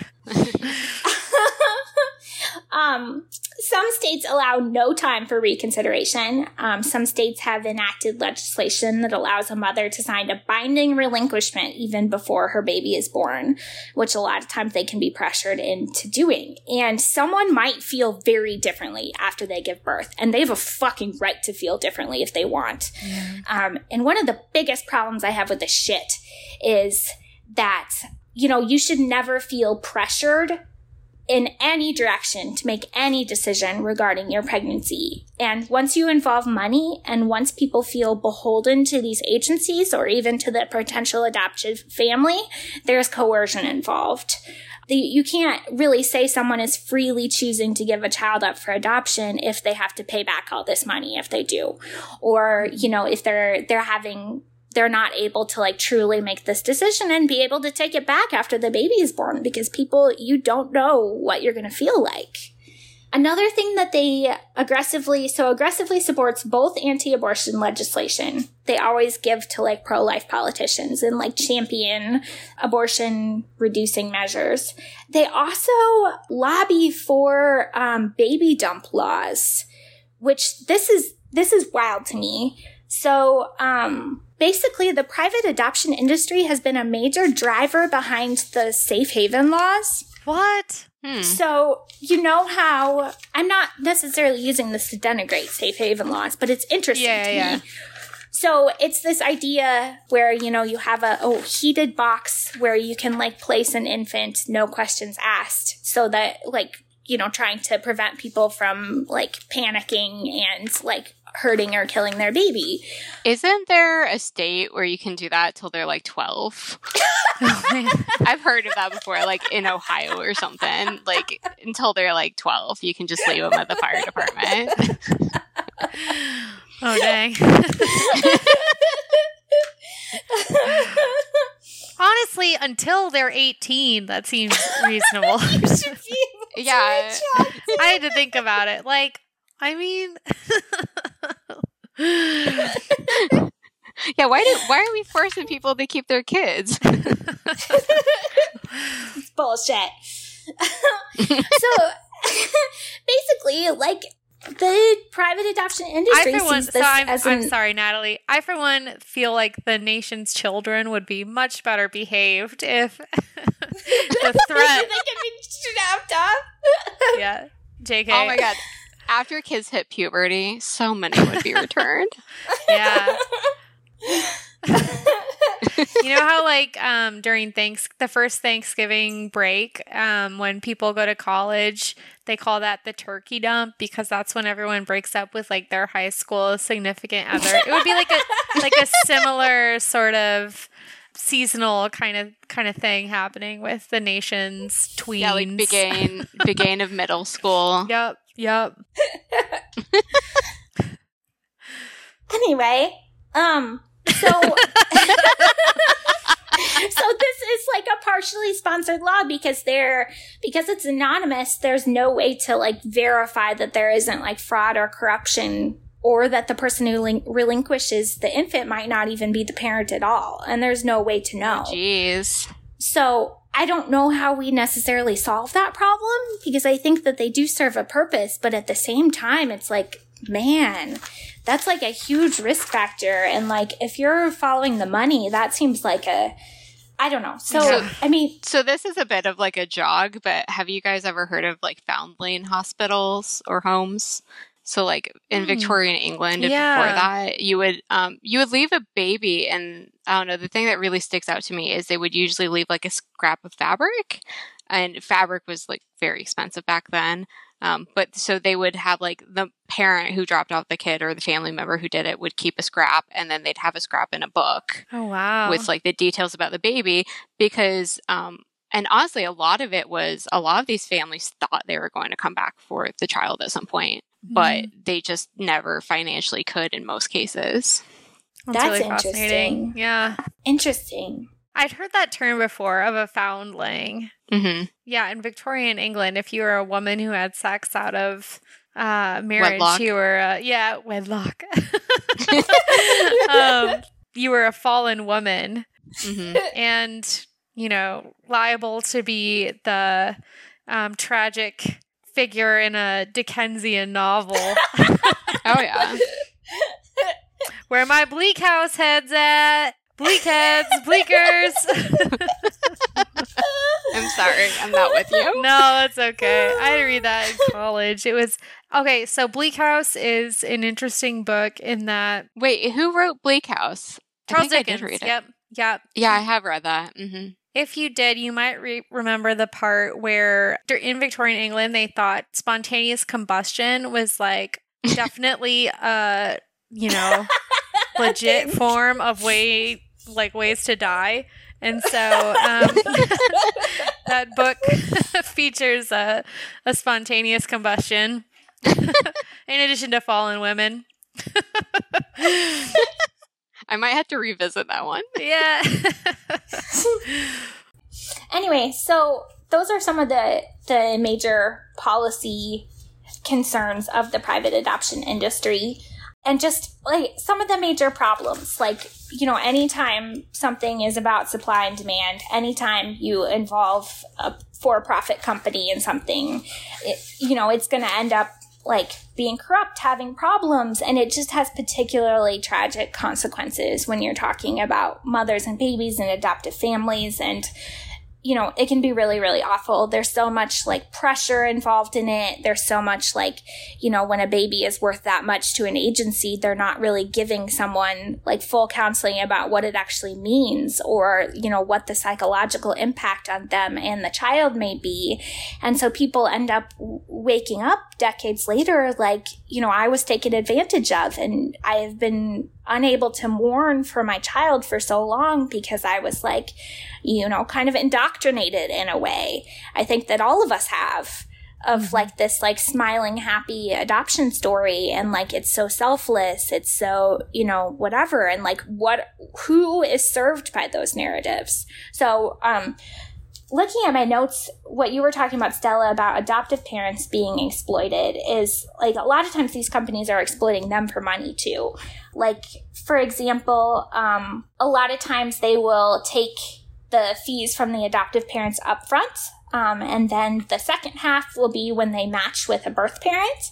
um, some states allow no time for reconsideration. Um, some states have enacted legislation that allows a mother to sign a binding relinquishment even before her baby is born, which a lot of times they can be pressured into doing. And someone might feel very differently after they give birth, and they have a fucking right to feel differently if they want. Mm-hmm. Um, and one of the biggest problems I have with this shit is that, you know, you should never feel pressured in any direction to make any decision regarding your pregnancy. And once you involve money, and once people feel beholden to these agencies or even to the potential adoptive family, there's coercion involved. The, you can't really say someone is freely choosing to give a child up for adoption if they have to pay back all this money if they do. Or, you know, if they're they're having... they're not able to like truly make this decision and be able to take it back after the baby is born, because people, you don't know what you're going to feel like. Another thing that they aggressively, so aggressively supports both anti-abortion legislation. They always give to like pro-life politicians and like champion abortion reducing measures. They also lobby for um, baby dump laws, which this is, this is wild to me. So, um, basically, the private adoption industry has been a major driver behind the safe haven laws. What? Hmm. So, you know how, I'm not necessarily using this to denigrate safe haven laws, but it's interesting yeah, to yeah. me. So it's this idea where, you know, you have a, a heated box where you can, like, place an infant, no questions asked, so that, like, you know, trying to prevent people from, like, panicking and, like, hurting or killing their baby. Isn't there a state where you can do that till they're like twelve? I've heard of that before, like in Ohio or something. Like until they're like twelve, you can just leave them at the fire department. Oh, dang. Honestly, until they're eighteen, that seems reasonable. You should be able yeah. to reach out. I had to think about it. Like, I mean, yeah. Why do why are we forcing people to keep their kids? It's bullshit. So basically, like, the private adoption industry. I for one, sees this so I'm, as I'm an, sorry, Natalie. I for one feel like the nation's children would be much better behaved if the threat they could be snapped up. Yeah, J K. Oh my god. After kids hit puberty, so many would be returned. Yeah. You know how, like, um, during thanks- the first Thanksgiving break, um, when people go to college, they call that the turkey dump, because that's when everyone breaks up with, like, their high school significant other. It would be like a like a similar sort of seasonal kind of kind of thing happening with the nation's tweens. Yeah, like beginning beginning of middle school. Yep. Yep. Anyway, um, so so this is like a partially sponsored law because they're because it's anonymous. There's no way to like verify that there isn't like fraud or corruption, or that the person who relinqu- relinquishes the infant might not even be the parent at all, and there's no way to know. Jeez. So I don't know how we necessarily solve that problem, because I think that they do serve a purpose, but at the same time, it's like, man, that's like a huge risk factor. And like, if you're following the money, that seems like a, I don't know. So, so I mean. So this is a bit of like a jog, but have you guys ever heard of like foundling hospitals or homes? So like in Victorian England, and yeah. before that, you would um, you would leave a baby, and I don't know, the thing that really sticks out to me is they would usually leave like a scrap of fabric and fabric was like very expensive back then. Um, but so they would have like the parent who dropped off the kid or the family member who did it would keep a scrap, and then they'd have a scrap in a book. Oh, wow. With like the details about the baby, because, um, and honestly, a lot of it was a lot of these families thought they were going to come back for the child at some point, mm-hmm. but they just never financially could in most cases. That's, That's really interesting. Yeah. Interesting. I'd heard that term before, of a foundling. Mm-hmm. Yeah, in Victorian England, if you were a woman who had sex out of uh, marriage, wedlock. you were, a, yeah, wedlock. um, you were a fallen woman, mm-hmm. and, you know, liable to be the um, tragic figure in a Dickensian novel. Oh, yeah. Where my bleak house head's at. Bleak heads, bleakers. I'm sorry. I'm not with you. No, it's okay. I had to read that in college. It was... Okay, so Bleak House is an interesting book in that... Wait, who wrote Bleak House? Charles I Dickens. I did read it. Yep, yep. Yeah, I have read that. Mm-hmm. If you did, you might re- remember the part where in Victorian England, they thought spontaneous combustion was like definitely a, you know, legit form of way... like ways to die, and so um, that book features a, a spontaneous combustion in addition to fallen women. I might have to revisit that one. Yeah. Anyway, so those are some of the the major policy concerns of the private adoption industry. And just, like, some of the major problems, like, you know, anytime something is about supply and demand, anytime you involve a for-profit company in something, it, you know, it's going to end up, like, being corrupt, having problems, and it just has particularly tragic consequences when you're talking about mothers and babies and adoptive families, and, you know, it can be really, really awful. There's so much, like, pressure involved in it. There's so much, like, you know, when a baby is worth that much to an agency, they're not really giving someone, like, full counseling about what it actually means or, you know, what the psychological impact on them and the child may be. And so people end up waking up decades later, like, you know, I was taken advantage of, and I have been unable to mourn for my child for so long because I was, like, you know, kind of indoctrinated in a way. I think that all of us have, of like this like smiling, happy adoption story, and like it's so selfless, it's so, you know, whatever, and like what, who is served by those narratives? So, um, looking at my notes, what you were talking about, Stella, about adoptive parents being exploited is, like, a lot of times these companies are exploiting them for money, too. Like, for example, um, a lot of times they will take the fees from the adoptive parents up front, um, and then the second half will be when they match with a birth parent.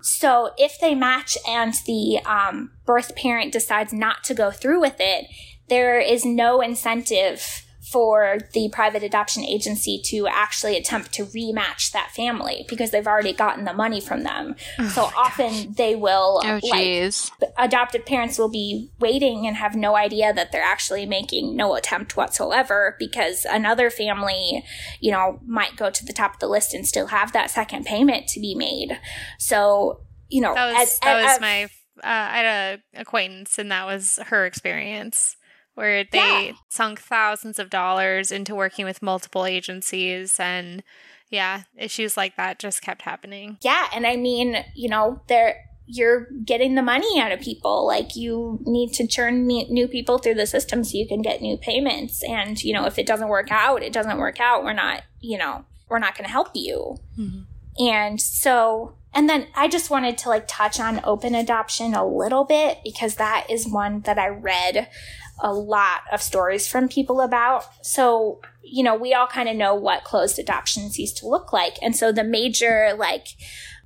So if they match and the um, birth parent decides not to go through with it, there is no incentive for the private adoption agency to actually attempt to rematch that family because they've already gotten the money from them. Oh so often gosh. they will, oh, like, adoptive parents will be waiting and have no idea that they're actually making no attempt whatsoever because another family, you know, might go to the top of the list and still have that second payment to be made. So, you know, that was, as, that as, was as, my, uh, I had an acquaintance and that was her experience, where they yeah. sunk thousands of dollars into working with multiple agencies, and yeah, issues like that just kept happening. Yeah, and I mean, you know, they're, you're getting the money out of people. Like, you need to churn new people through the system so you can get new payments. And, you know, if it doesn't work out, it doesn't work out. We're not, you know, we're not going to help you. Mm-hmm. And so... And then I just wanted to, like, touch on open adoption a little bit because that is one that I read a lot of stories from people about. So, you know, we all kind of know what closed adoptions used to look like. And so the major, like,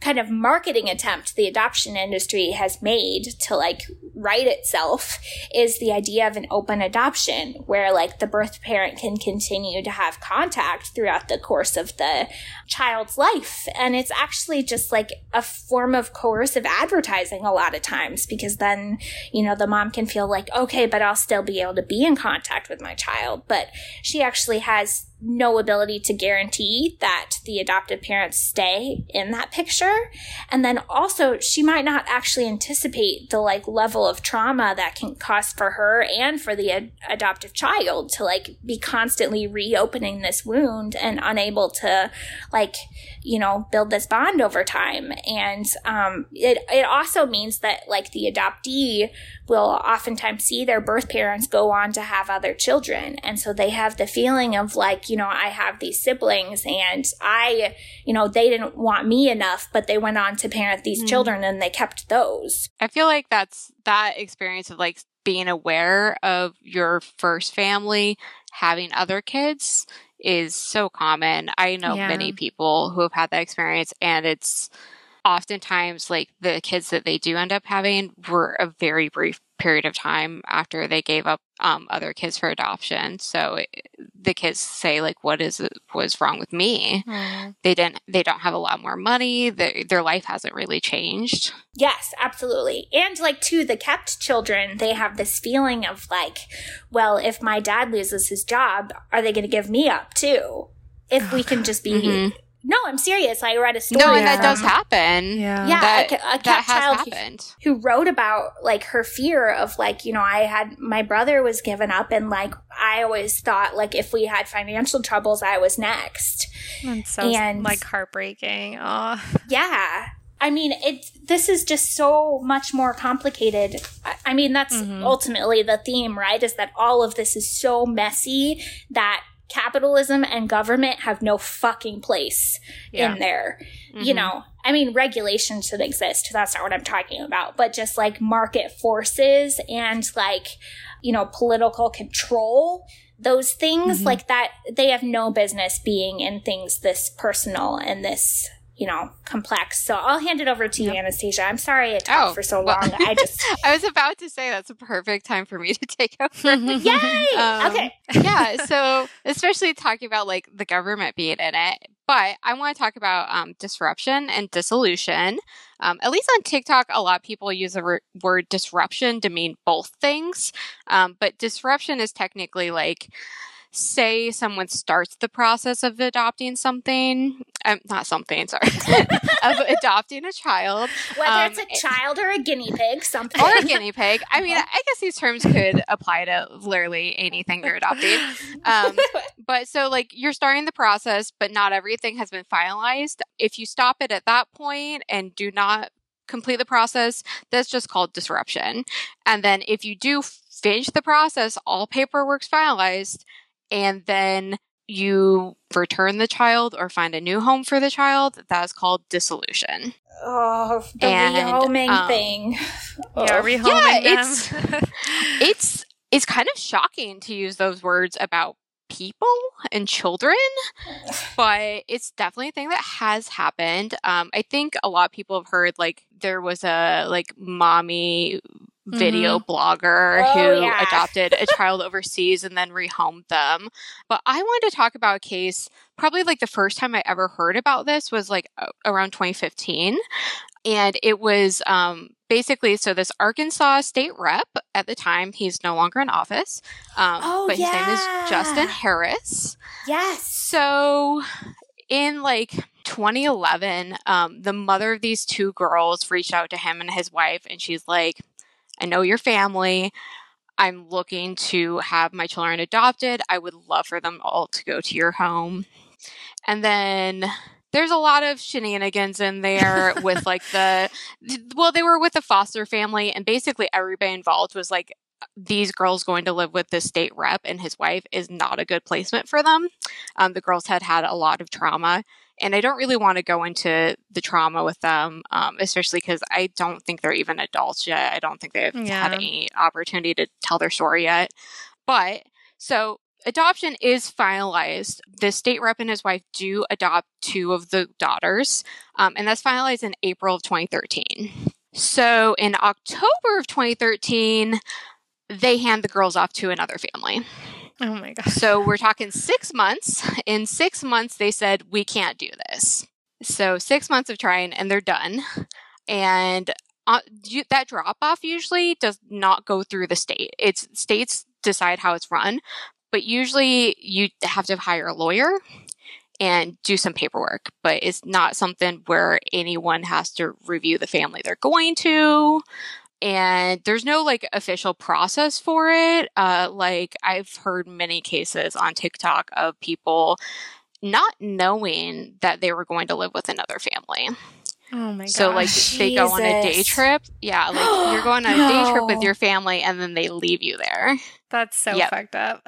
kind of marketing attempt the adoption industry has made to, like, right itself is the idea of an open adoption where, like, the birth parent can continue to have contact throughout the course of the child's life. And it's actually just, like, a form of coercive advertising a lot of times because then, you know, the mom can feel like, okay, but I'll still be able to be in contact with my child. But she actually has no ability to guarantee that the adoptive parents stay in that picture. And then also she might not actually anticipate the like level of trauma that can cause for her and for the ad- adoptive child to like be constantly reopening this wound and unable to like, you know, build this bond over time. And um, it, it also means that like the adoptee will oftentimes see their birth parents go on to have other children. And so they have the feeling of like, you know, I have these siblings and I, you know, they didn't want me enough, but they went on to parent these mm. children and they kept those. I feel like that's that experience of like being aware of your first family having other kids is so common. I know yeah. many people who have had that experience, and it's oftentimes like the kids that they do end up having were a very brief period of time after they gave up um, other kids for adoption. So it, the kids say like, what is was wrong with me? Mm. They didn't, they don't have a lot more money. They, their life hasn't really changed. Yes, absolutely. And like to the kept children, they have this feeling of like, well, if my dad loses his job, are they going to give me up too? If we can just be mm-hmm. No, I'm serious. I read a story. No, and yeah. that does happen. Yeah, yeah that, a, a that has child happened. Who, who wrote about like her fear of like, you know, I had my brother was given up, and like I always thought like if we had financial troubles, I was next. And so and, like heartbreaking. Oh, yeah. I mean, it. This is just so much more complicated. I, I mean, that's mm-hmm. ultimately the theme, right? Is that all of this is so messy that capitalism and government have no fucking place yeah. in there. Mm-hmm. You know, I mean, regulation should exist. That's not what I'm talking about. But just like market forces and like, you know, political control, those things mm-hmm. like that, they have no business being in things this personal and this, you know, complex. So I'll hand it over to you, yep. Anastasia. I'm sorry I talked oh, for so well, long. I just I was about to say that's a perfect time for me to take over. Yay! Um, okay. Yeah. So especially talking about like the government being in it. But I want to talk about um, disruption and dissolution. Um, at least on TikTok, a lot of people use the re- word disruption to mean both things. Um, but disruption is technically like, say someone starts the process of adopting something, um, not something, sorry, of adopting a child. Whether um, it's a child or a guinea pig, something. Or a guinea pig. I mean, I guess these terms could apply to literally anything you're adopting. Um, but so like you're starting the process, but not everything has been finalized. If you stop it at that point and do not complete the process, that's just called disruption. And then if you do finish the process, all paperwork's finalized, and then you return the child or find a new home for the child, that is called dissolution. Oh, the and, rehoming um, thing. Yeah, rehoming yeah, it's, them. it's, it's kind of shocking to use those words about people and children, but it's definitely a thing that has happened. Um, I think a lot of people have heard, like, there was a, like, mommy video mm-hmm. blogger oh, who yeah. adopted a child overseas and then rehomed them. But I wanted to talk about a case, probably like the first time I ever heard about this was like around twenty fifteen. And it was um, basically, so this Arkansas state rep at the time, he's no longer in office, um, oh, but yeah. his name is Justin Harris. Yes. So in like twenty eleven, um, the mother of these two girls reached out to him and his wife, and she's like, I know your family. I'm looking to have my children adopted. I would love for them all to go to your home. And then there's a lot of shenanigans in there with like the, well, they were with the foster family, and basically everybody involved was like, these girls going to live with the state rep and his wife is not a good placement for them. Um, the girls had had a lot of trauma. And I don't really want to go into the trauma with them, um, especially because I don't think they're even adults yet. I don't think they've yeah. had any opportunity to tell their story yet. But so adoption is finalized. The state rep and his wife do adopt two of the daughters, um, and that's finalized in April of twenty thirteen. So in October of twenty thirteen, they hand the girls off to another family. Oh my gosh. So we're talking six months. In six months, they said, we can't do this. So six months of trying, and they're done. And uh, you, that drop-off usually does not go through the state. It's states decide how it's run. But usually you have to hire a lawyer and do some paperwork, but it's not something where anyone has to review the family they're going to. And there's no like official process for it. Uh, like I've heard many cases on TikTok of people not knowing that they were going to live with another family. Oh my god! So like Jesus. They go on a day trip. Yeah, like you're going on a no. day trip with your family and then they leave you there. That's so yep. fucked up.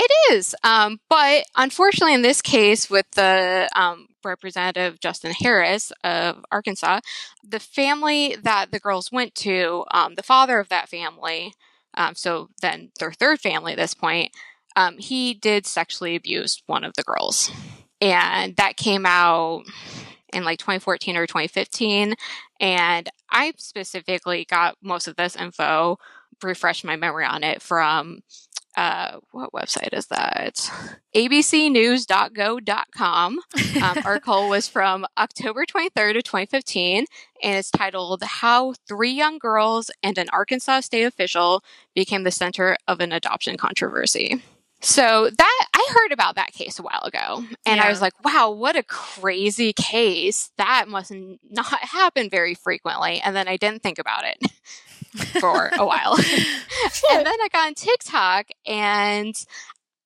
It is. Um, but unfortunately, in this case with the um, Representative Justin Harris of Arkansas, the family that the girls went to, um, the father of that family, um, so then their third family at this point, um, he did sexually abuse one of the girls. And that came out in like twenty fourteen or twenty fifteen. And I specifically got most of this info, refreshed my memory on it from... Uh, what website is that? a b c news dot go dot com. Um, our call was from October twenty-third of twenty fifteen, and it's titled How Three Young Girls and an Arkansas State Official Became the Center of an Adoption Controversy. So that I heard about that case a while ago, and yeah. I was like, wow, what a crazy case. That must not happen very frequently. And then I didn't think about it. for a while. And then I got on TikTok and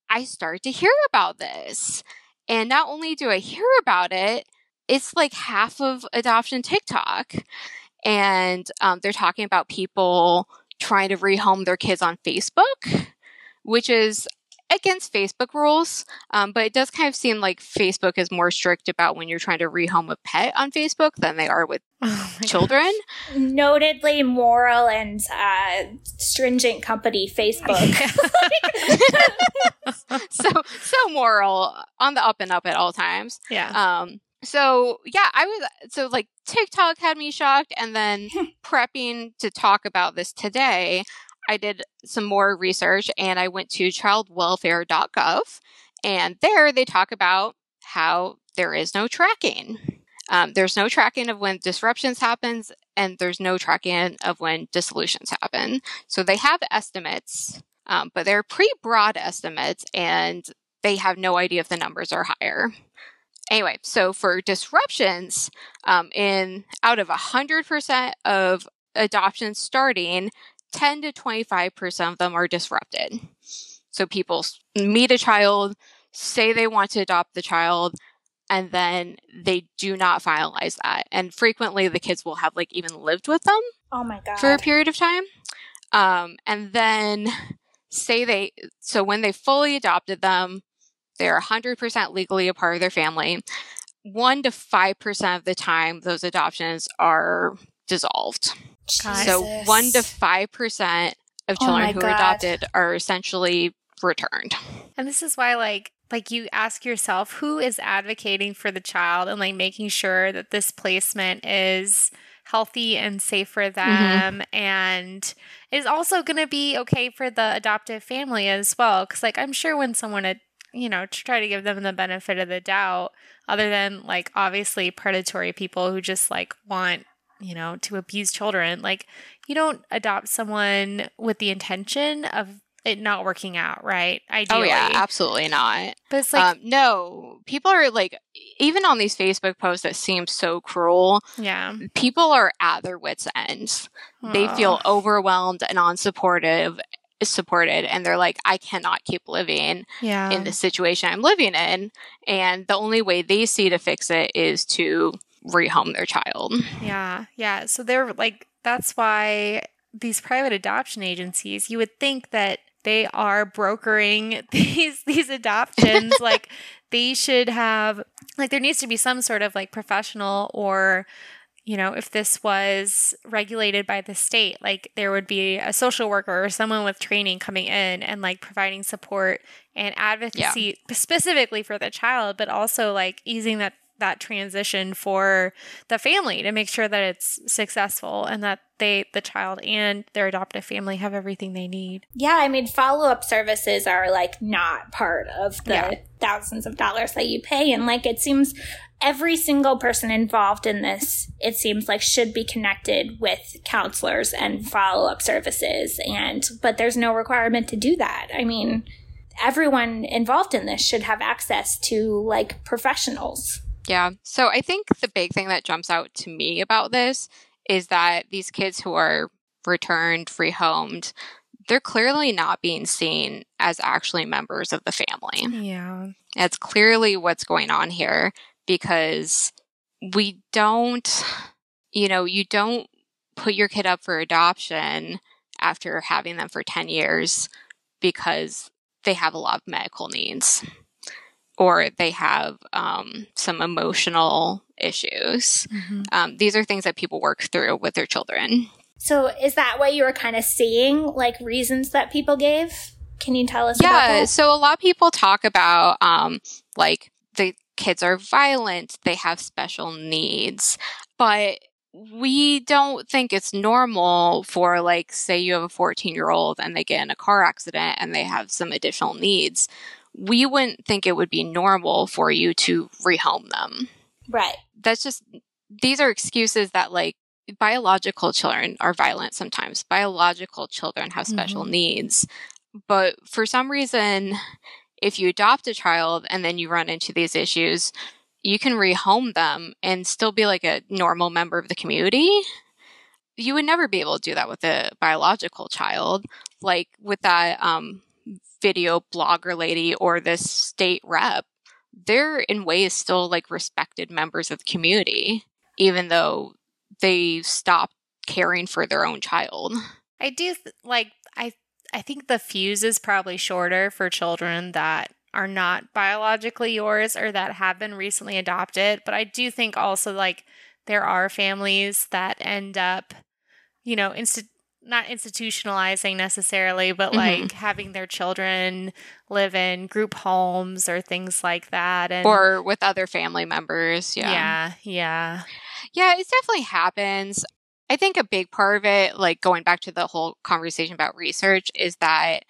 I started to hear about this. And not only do I hear about it, it's like half of adoption TikTok. And um, they're talking about people trying to rehome their kids on Facebook, which is against Facebook rules. Um, but it does kind of seem like Facebook is more strict about when you're trying to rehome a pet on Facebook than they are with oh children. Gosh. Notedly moral and uh, stringent company, Facebook. so so moral, on the up and up at all times. Yeah. Um. So yeah, I was so like TikTok had me shocked, and then prepping to talk about this today, I did some more research and I went to child welfare dot gov, and there they talk about how there is no tracking. Um, there's no tracking of when disruptions happen, and there's no tracking of when dissolutions happen. So they have estimates, um, but they're pretty broad estimates, and they have no idea if the numbers are higher. Anyway, so for disruptions, um, in out of one hundred percent of adoptions starting, ten to twenty-five percent of them are disrupted. So people meet a child, say they want to adopt the child, and then they do not finalize that. And frequently the kids will have like even lived with them oh my God. for a period of time. Um, and then say they, so when they fully adopted them, they're one hundred percent legally a part of their family. one to five percent of the time those adoptions are dissolved. Jesus. So one to five percent of children oh who are adopted are essentially returned. And this is why, like, like you ask yourself, who is advocating for the child and, like, making sure that this placement is healthy and safe for them mm-hmm. and is also going to be okay for the adoptive family as well. Because, like, I'm sure when someone ad- you know, to try to give them the benefit of the doubt, other than, like, obviously predatory people who just, like, want... you know, to abuse children, like you don't adopt someone with the intention of it not working out, right? Ideally. Oh yeah, absolutely not. But it's like, um, no, people are like, even on these Facebook posts that seem so cruel, yeah, people are at their wits' ends. Aww. They feel overwhelmed and unsupportive, supported, and they're like, I cannot keep living yeah. in the situation I'm living in. And the only way they see to fix it is to rehome their child. Yeah. Yeah. So they're like, that's why these private adoption agencies, you would think that they are brokering these, these adoptions. Like they should have, like there needs to be some sort of like professional or, you know, if this was regulated by the state, like there would be a social worker or someone with training coming in and like providing support and advocacy yeah. specifically for the child, but also like easing that that transition for the family to make sure that it's successful and that they, the child and their adoptive family have everything they need. Yeah. I mean, follow-up services are like not part of the yeah. thousands of dollars that you pay. And like, it seems every single person involved in this, it seems like should be connected with counselors and follow-up services. And, but there's no requirement to do that. I mean, everyone involved in this should have access to, like, professionals. Yeah. So I think the big thing that jumps out to me about this is that these kids who are returned, rehomed, they're clearly not being seen as actually members of the family. Yeah. That's clearly what's going on here, because we don't, you know, you don't put your kid up for adoption after having them for ten years because they have a lot of medical needs or they have um, some emotional issues. Mm-hmm. Um, these are things that people work through with their children. So is that what you were kind of seeing, like reasons that people gave? Can you tell us yeah, about that? Yeah, so a lot of people talk about um, like the kids are violent, they have special needs, but we don't think it's normal for, like, say you have a fourteen-year-old and they get in a car accident and they have some additional needs. We wouldn't think it would be normal for you to rehome them. Right. That's just, these are excuses that, like, biological children are violent sometimes. Biological children have special mm-hmm. needs. But for some reason, if you adopt a child and then you run into these issues, you can rehome them and still be like a normal member of the community. You would never be able to do that with a biological child, like with that um, video blogger lady or this state rep. They're in ways still like respected members of the community, even though they stopped caring for their own child. I do th- like I I think the fuse is probably shorter for children that are not biologically yours or that have been recently adopted. But I do think also, like, there are families that end up, you know, inst- not institutionalizing necessarily, but mm-hmm. like having their children live in group homes or things like that. And or with other family members. Yeah. Yeah. Yeah. Yeah. It definitely happens. I think a big part of it, like going back to the whole conversation about research, is that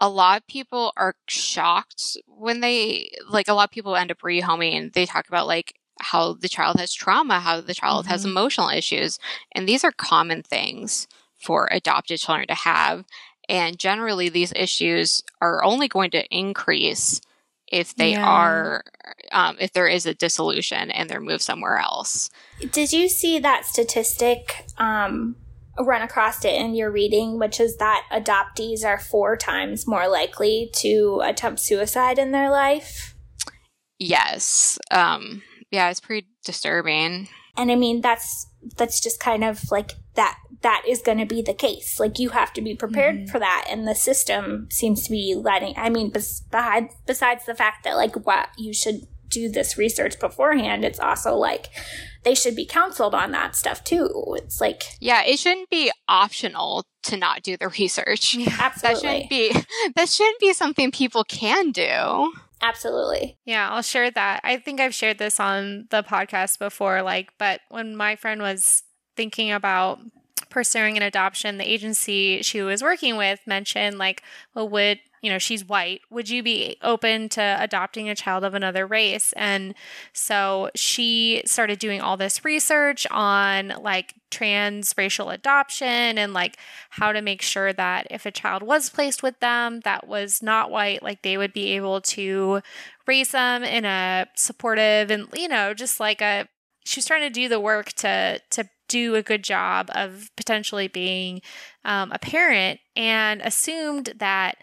a lot of people are shocked when they, like, a lot of people end up rehoming. They talk about, like, how the child has trauma, how the child mm-hmm. has emotional issues. And these are common things for adopted children to have. And generally, these issues are only going to increase if they yeah. are, um, if there is a dissolution and they're moved somewhere else. Did you see that statistic, um, run across it in your reading, which is that adoptees are four times more likely to attempt suicide in their life? Yes. Um, yeah, it's pretty disturbing. And I mean, that's that's just kind of like that that is going to be the case. Like, you have to be prepared mm-hmm. for that. And the system seems to be letting, I mean, bes- behind, besides the fact that, like, what you should do this research beforehand, it's also like they should be counseled on that stuff too. It's like, yeah, it shouldn't be optional to not do the research. Yeah, absolutely. That shouldn't be that shouldn't be something people can do. Absolutely. Yeah, I'll share that. I think I've shared this on the podcast before, like, but when my friend was thinking about pursuing an adoption, the agency she was working with mentioned, like, well, would you know, she's white, would you be open to adopting a child of another race? And so she started doing all this research on, like, trans racial adoption and, like, how to make sure that if a child was placed with them that was not white, like, they would be able to raise them in a supportive and, you know, just like a, she was trying to do the work to, to do a good job of potentially being um, a parent, and assumed that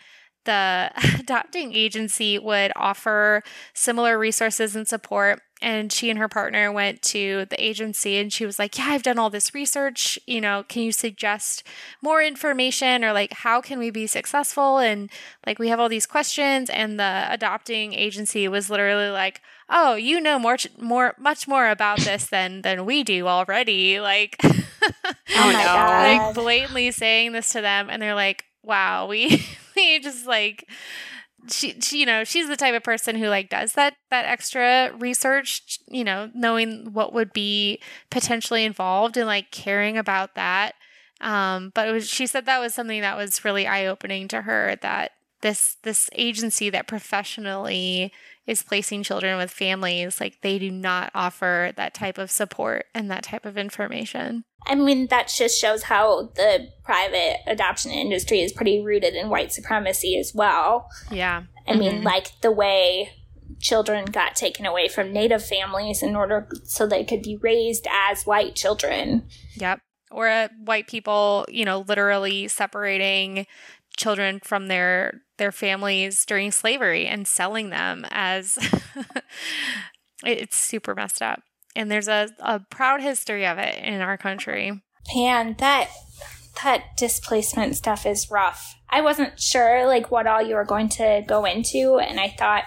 the adopting agency would offer similar resources and support. And she and her partner went to the agency and she was like, yeah, I've done all this research. You know, can you suggest more information, or, like, how can we be successful? And, like, we have all these questions. And the adopting agency was literally like, oh, you know more, more, much more about this than, than we do already. Like, oh my God. Like, blatantly saying this to them. And they're like, wow, we... just like she, she, you know, she's the type of person who, like, does that that extra research, you know, knowing what would be potentially involved and, like, caring about that. Um, but it was, she said that was something that was really eye-opening to her, that this this agency that professionally is placing children with families, like they do not offer that type of support and that type of information. I mean, that just shows how the private adoption industry is pretty rooted in white supremacy as well. Yeah. I mm-hmm. mean, like the way children got taken away from Native families in order so they could be raised as white children. Yep. Or uh, white people, you know, literally separating children from their their families during slavery and selling them as it's super messed up. And there's a, a proud history of it in our country. Man, that that displacement stuff is rough. I wasn't sure like what all you were going to go into, and I thought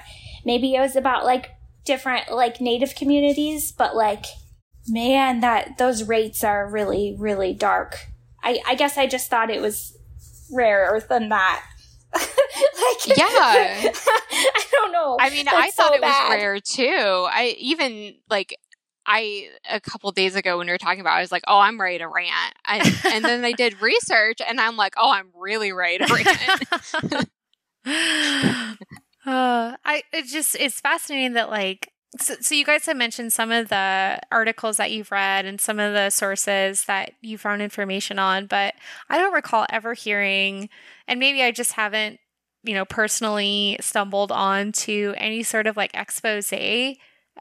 maybe it was about like different like Native communities, but like man, that those rates are really, really dark. I, I guess I just thought it was rarer than that. Like, yeah. I don't know. I mean, That's I thought so it bad. was rare too. I even like I a couple days ago when we were talking about it, I was like, oh, I'm ready to rant. I, and then I did research and I'm like, oh, I'm really ready to rant. uh, I it just it's fascinating that like So, so you guys have mentioned some of the articles that you've read and some of the sources that you found information on, but I don't recall ever hearing, and maybe I just haven't, you know, personally stumbled onto any sort of like expose,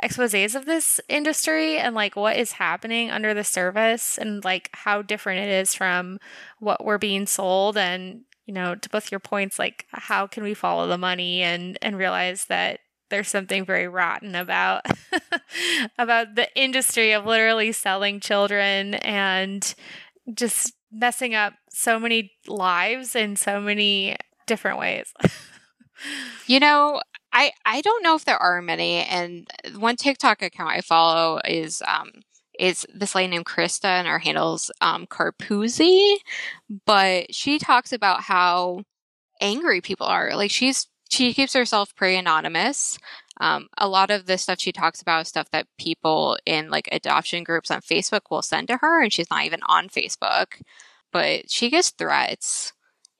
exposés of this industry and like what is happening under the surface and like how different it is from what we're being sold. And, you know, to both your points, like how can we follow the money and, and realize that there's something very rotten about about the industry of literally selling children and just messing up so many lives in so many different ways. You know, I, I don't know if there are many. And one TikTok account I follow is um is this lady named Krista, and her handle's um, Carpuzzi. But she talks about how angry people are. Like she's She keeps herself pretty anonymous. Um, a lot of the stuff she talks about is stuff that people in like adoption groups on Facebook will send to her, and she's not even on Facebook. But she gets threats,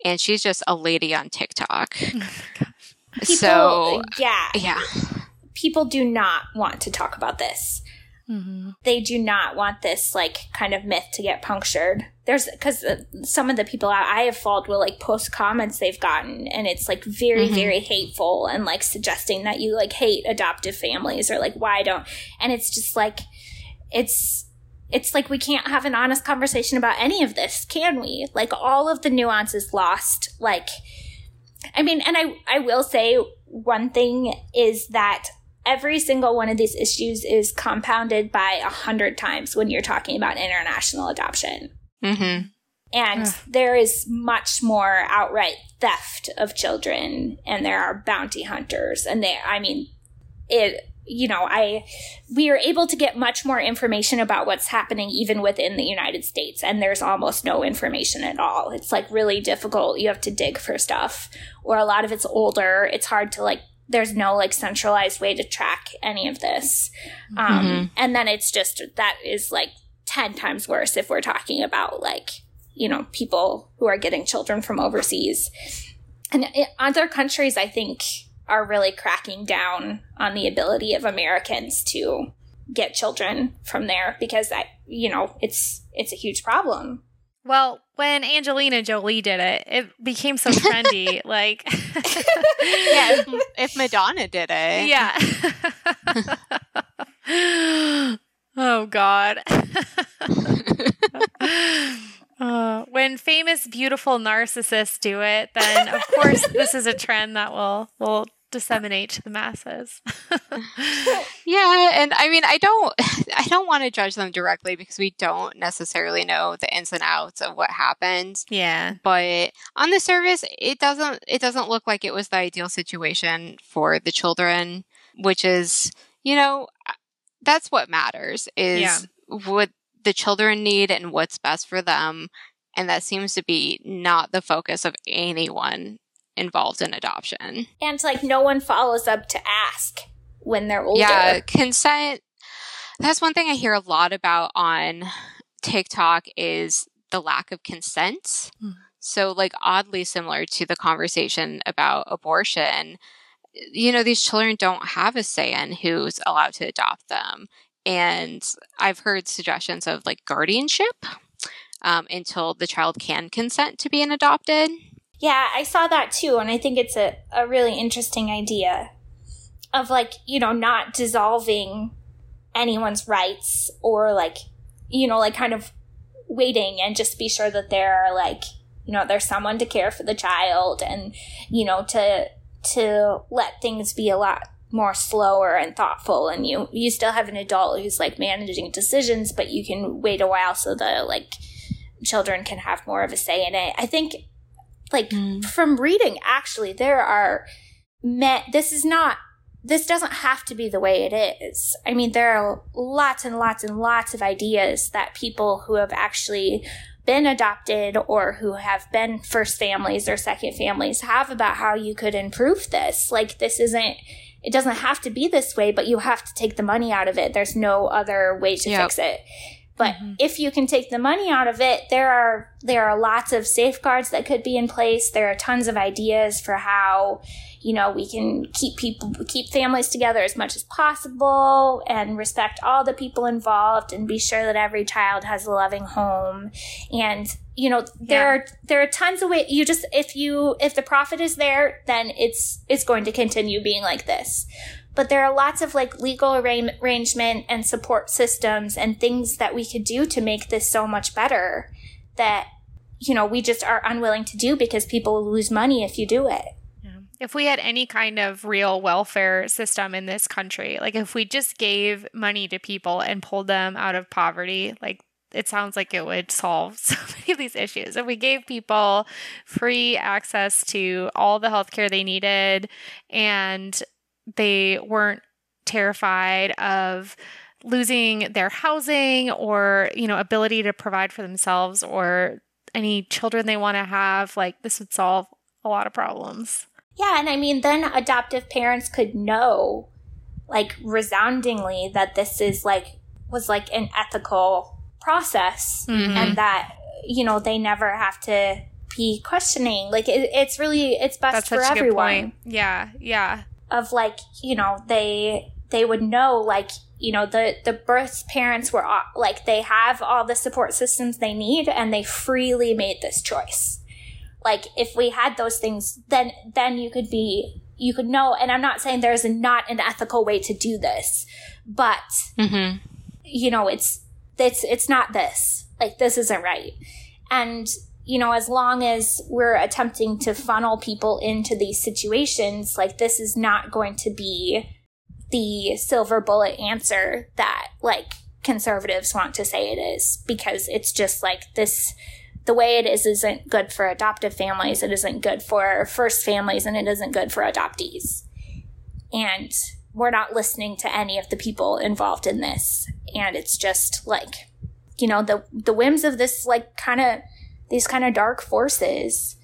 and she's just a lady on TikTok. Oh my gosh. People, so yeah, yeah, people do not want to talk about this. Mm-hmm. They do not want this like kind of myth to get punctured. There's because uh, some of the people I have followed will like post comments they've gotten, and it's like very, mm-hmm. very hateful and like suggesting that you like hate adoptive families or like why don't. And it's just like it's it's like we can't have an honest conversation about any of this, can we? Like all of the nuance is lost. Like I mean, and I I will say one thing is that every single one of these issues is compounded by a hundred times when you're talking about international adoption. Mm-hmm. And Ugh. there is much more outright theft of children, and there are bounty hunters. And they, I mean, it, you know, I, we are able to get much more information about what's happening even within the United States. And there's almost no information at all. It's like really difficult. You have to dig for stuff, or a lot of it's older. It's hard to like, there's no like centralized way to track any of this. Um, mm-hmm. And then it's just that is like ten times worse if we're talking about like, you know, people who are getting children from overseas. And it, other countries, I think, are really cracking down on the ability of Americans to get children from there because, I, you know, it's it's a huge problem. Well, when Angelina Jolie did it, it became so trendy. Like, yeah, if, if Madonna did it, yeah. Oh God. uh, when famous, beautiful narcissists do it, then of course this is a trend that will will disseminate to the masses. Yeah, and I mean, I don't, I don't want to judge them directly because we don't necessarily know the ins and outs of what happened. Yeah, but on the surface, it doesn't, it doesn't look like it was the ideal situation for the children, which is, you know, that's what matters is yeah. what the children need and what's best for them, and that seems to be not the focus of anyone involved in adoption. And like no one follows up to ask when they're older. Yeah, consent. That's one thing I hear a lot about on TikTok is the lack of consent. Mm. So like oddly similar to the conversation about abortion, you know, these children don't have a say in who's allowed to adopt them. And I've heard suggestions of like guardianship um, until the child can consent to being adopted. Yeah, I saw that too. And I think it's a, a really interesting idea of like, you know, not dissolving anyone's rights or like, you know, like kind of waiting and just be sure that there are like, you know, there's someone to care for the child and, you know, to to let things be a lot more slower and thoughtful. And you, you still have an adult who's like managing decisions, but you can wait a while so that like children can have more of a say in it. I think like mm. from reading, actually, there are met. This is not, this doesn't have to be the way it is. I mean, there are lots and lots and lots of ideas that people who have actually been adopted or who have been first families or second families have about how you could improve this. Like this isn't, it doesn't have to be this way, but you have to take the money out of it. There's no other way to yep. fix it. But mm-hmm. if you can take the money out of it, there are there are lots of safeguards that could be in place. There are tons of ideas for how, you know, we can keep people keep families together as much as possible and respect all the people involved and be sure that every child has a loving home. And, you know, there yeah. are there are tons of ways. You just if you if the profit is there, then it's it's going to continue being like this. But there are lots of like legal arrangement and support systems and things that we could do to make this so much better that, you know, we just are unwilling to do because people will lose money if you do it. Yeah. If we had any kind of real welfare system in this country, like if we just gave money to people and pulled them out of poverty, like it sounds like it would solve so many of these issues. If we gave people free access to all the healthcare they needed and they weren't terrified of losing their housing or, you know, ability to provide for themselves or any children they want to have, like this would solve a lot of problems. Yeah. And I mean, then adoptive parents could know like resoundingly that this is like, was like an ethical process mm-hmm. and that, you know, they never have to be questioning. Like it, it's really, it's best That's for such everyone. A good point. Yeah. Yeah. Of like, you know, they they would know, like, you know, the, the birth parents were all, like, they have all the support systems they need and they freely made this choice. Like, if we had those things, then then you could be, you could know. And I'm not saying there's not an ethical way to do this, but, mm-hmm. you know, it's, it's, it's not this. Like, this isn't right. And, you know, as long as we're attempting to funnel people into these situations, like this is not going to be the silver bullet answer that like conservatives want to say it is, because it's just like this, the way it is isn't good for adoptive families. It isn't good for first families and it isn't good for adoptees. And we're not listening to any of the people involved in this. And it's just like, you know, the, the whims of this like kind of, these kind of dark forces,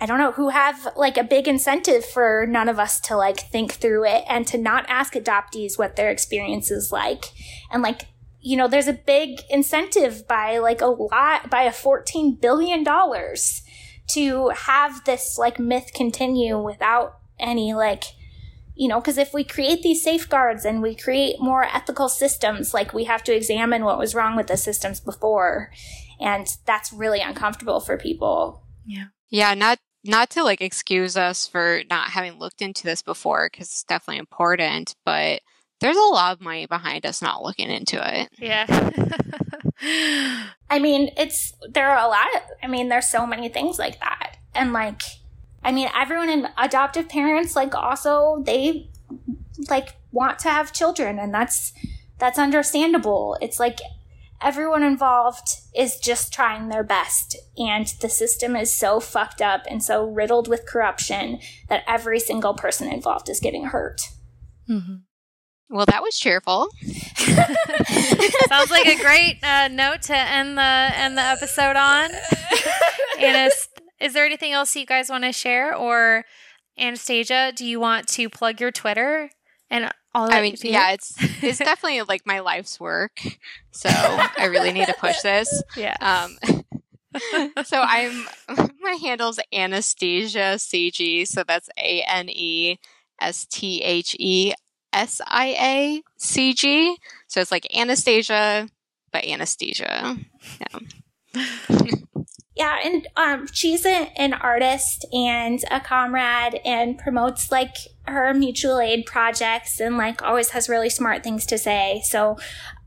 I don't know, who have like a big incentive for none of us to like think through it and to not ask adoptees what their experience is like. And like, you know, there's a big incentive by like a lot, by a fourteen billion dollars to have this like myth continue without any like, you know, because if we create these safeguards and we create more ethical systems, like we have to examine what was wrong with the systems before. And that's really uncomfortable for people. Yeah. Yeah. Not, not to like excuse us for not having looked into this before, because it's definitely important, but there's a lot of money behind us not looking into it. Yeah. I mean, it's, there are a lot of, I mean, there's so many things like that. And like, I mean, everyone in adoptive parents, like also they like want to have children and that's, that's understandable. It's like, everyone involved is just trying their best, and the system is so fucked up and so riddled with corruption that every single person involved is getting hurt. Mm-hmm. Well, that was cheerful. Sounds like a great uh, note to end the end the episode on. And is, is there anything else you guys want to share? Or Anastasia, do you want to plug your Twitter? And all I mean, yeah, it's it's definitely like my life's work, so I really need to push this. Yeah. Um, so I'm Instagram handle's AnastasiaCG, so that's A N E S T H E S I A C G. So it's like Anastasia, but Anastasia. Yeah. Yeah, and um, she's a, an artist and a comrade and promotes, like, her mutual aid projects and, like, always has really smart things to say. So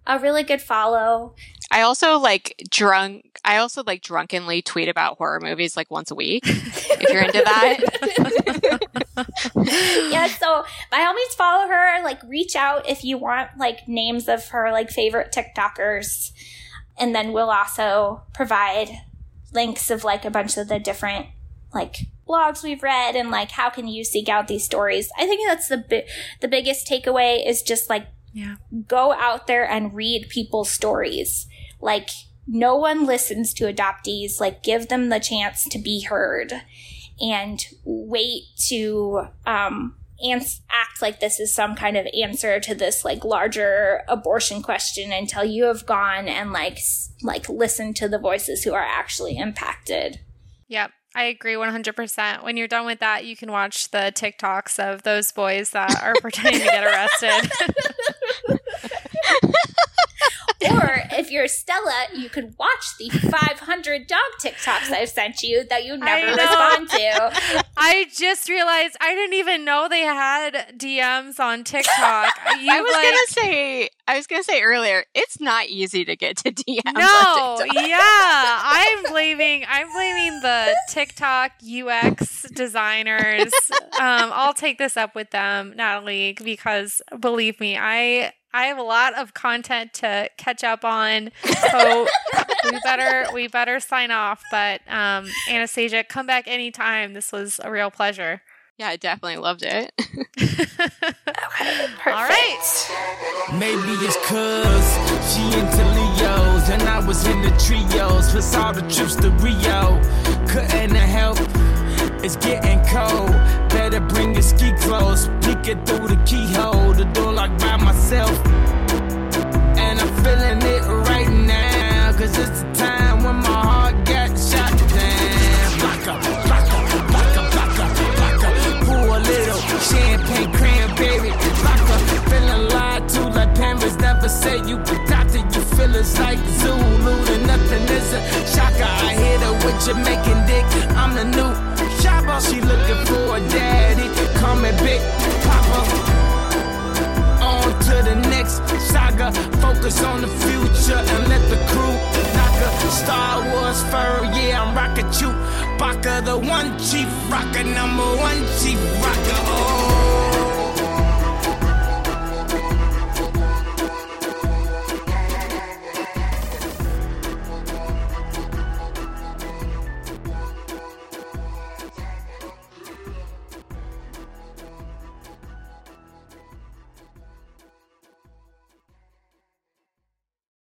a really good follow. I also, like, drunk – I also, like, drunkenly tweet about horror movies, like, once a week, if you're into that. Yeah, so by all means, follow her. Like, reach out if you want, like, names of her, like, favorite TikTokers. And then we'll also provide – links of, like, a bunch of the different, like, blogs we've read and, like, how can you seek out these stories. I think that's the bi- the biggest takeaway is just, like, yeah. Go out there and read people's stories. Like, no one listens to adoptees. Like, give them the chance to be heard and wait to um, ans- act like this is some kind of answer to this, like, larger abortion question until you have gone and, like, like listen to the voices who are actually impacted. Yep, I agree one hundred percent. When you're done with that, you can watch the TikToks of those boys that are pretending to get arrested. Or if you're Stella, you could watch the five hundred dog TikToks I've sent you that you never respond to. I just realized I didn't even know they had D Ms on TikTok. You I was like, gonna say, I was gonna say earlier, it's not easy to get to D Ms. No, on TikTok. Yeah, I'm blaming, I'm blaming the TikTok U X designers. um, I'll take this up with them, Natalie, because believe me, I. I have a lot of content to catch up on, so we better we better sign off. But um, Anastasia, come back anytime. This was a real pleasure. Yeah, I definitely loved it. Okay, perfect. All right. Maybe it's cause she into Leos and I was in the trios. Plus all the trips to Rio, couldn't help. It's getting cold, better bring your ski clothes. Peek it through the keyhole, the door locked by myself. And I'm feeling it right now, cause it's the time when my heart got shot down. Block up, block up, block up, block up, block up. Pour a little champagne cranberry. Block up, feeling lied to like parents never say you adopted. You feel it's like Zulu to nothing is a shocker. I hit her with Jamaican dick, I'm the new. She looking for a daddy, coming big, papa. On to the next saga, focus on the future and let the crew knock her. Star Wars fur, yeah, I'm rockin' you. Baka, the one chief rocker, number one chief rocker, oh.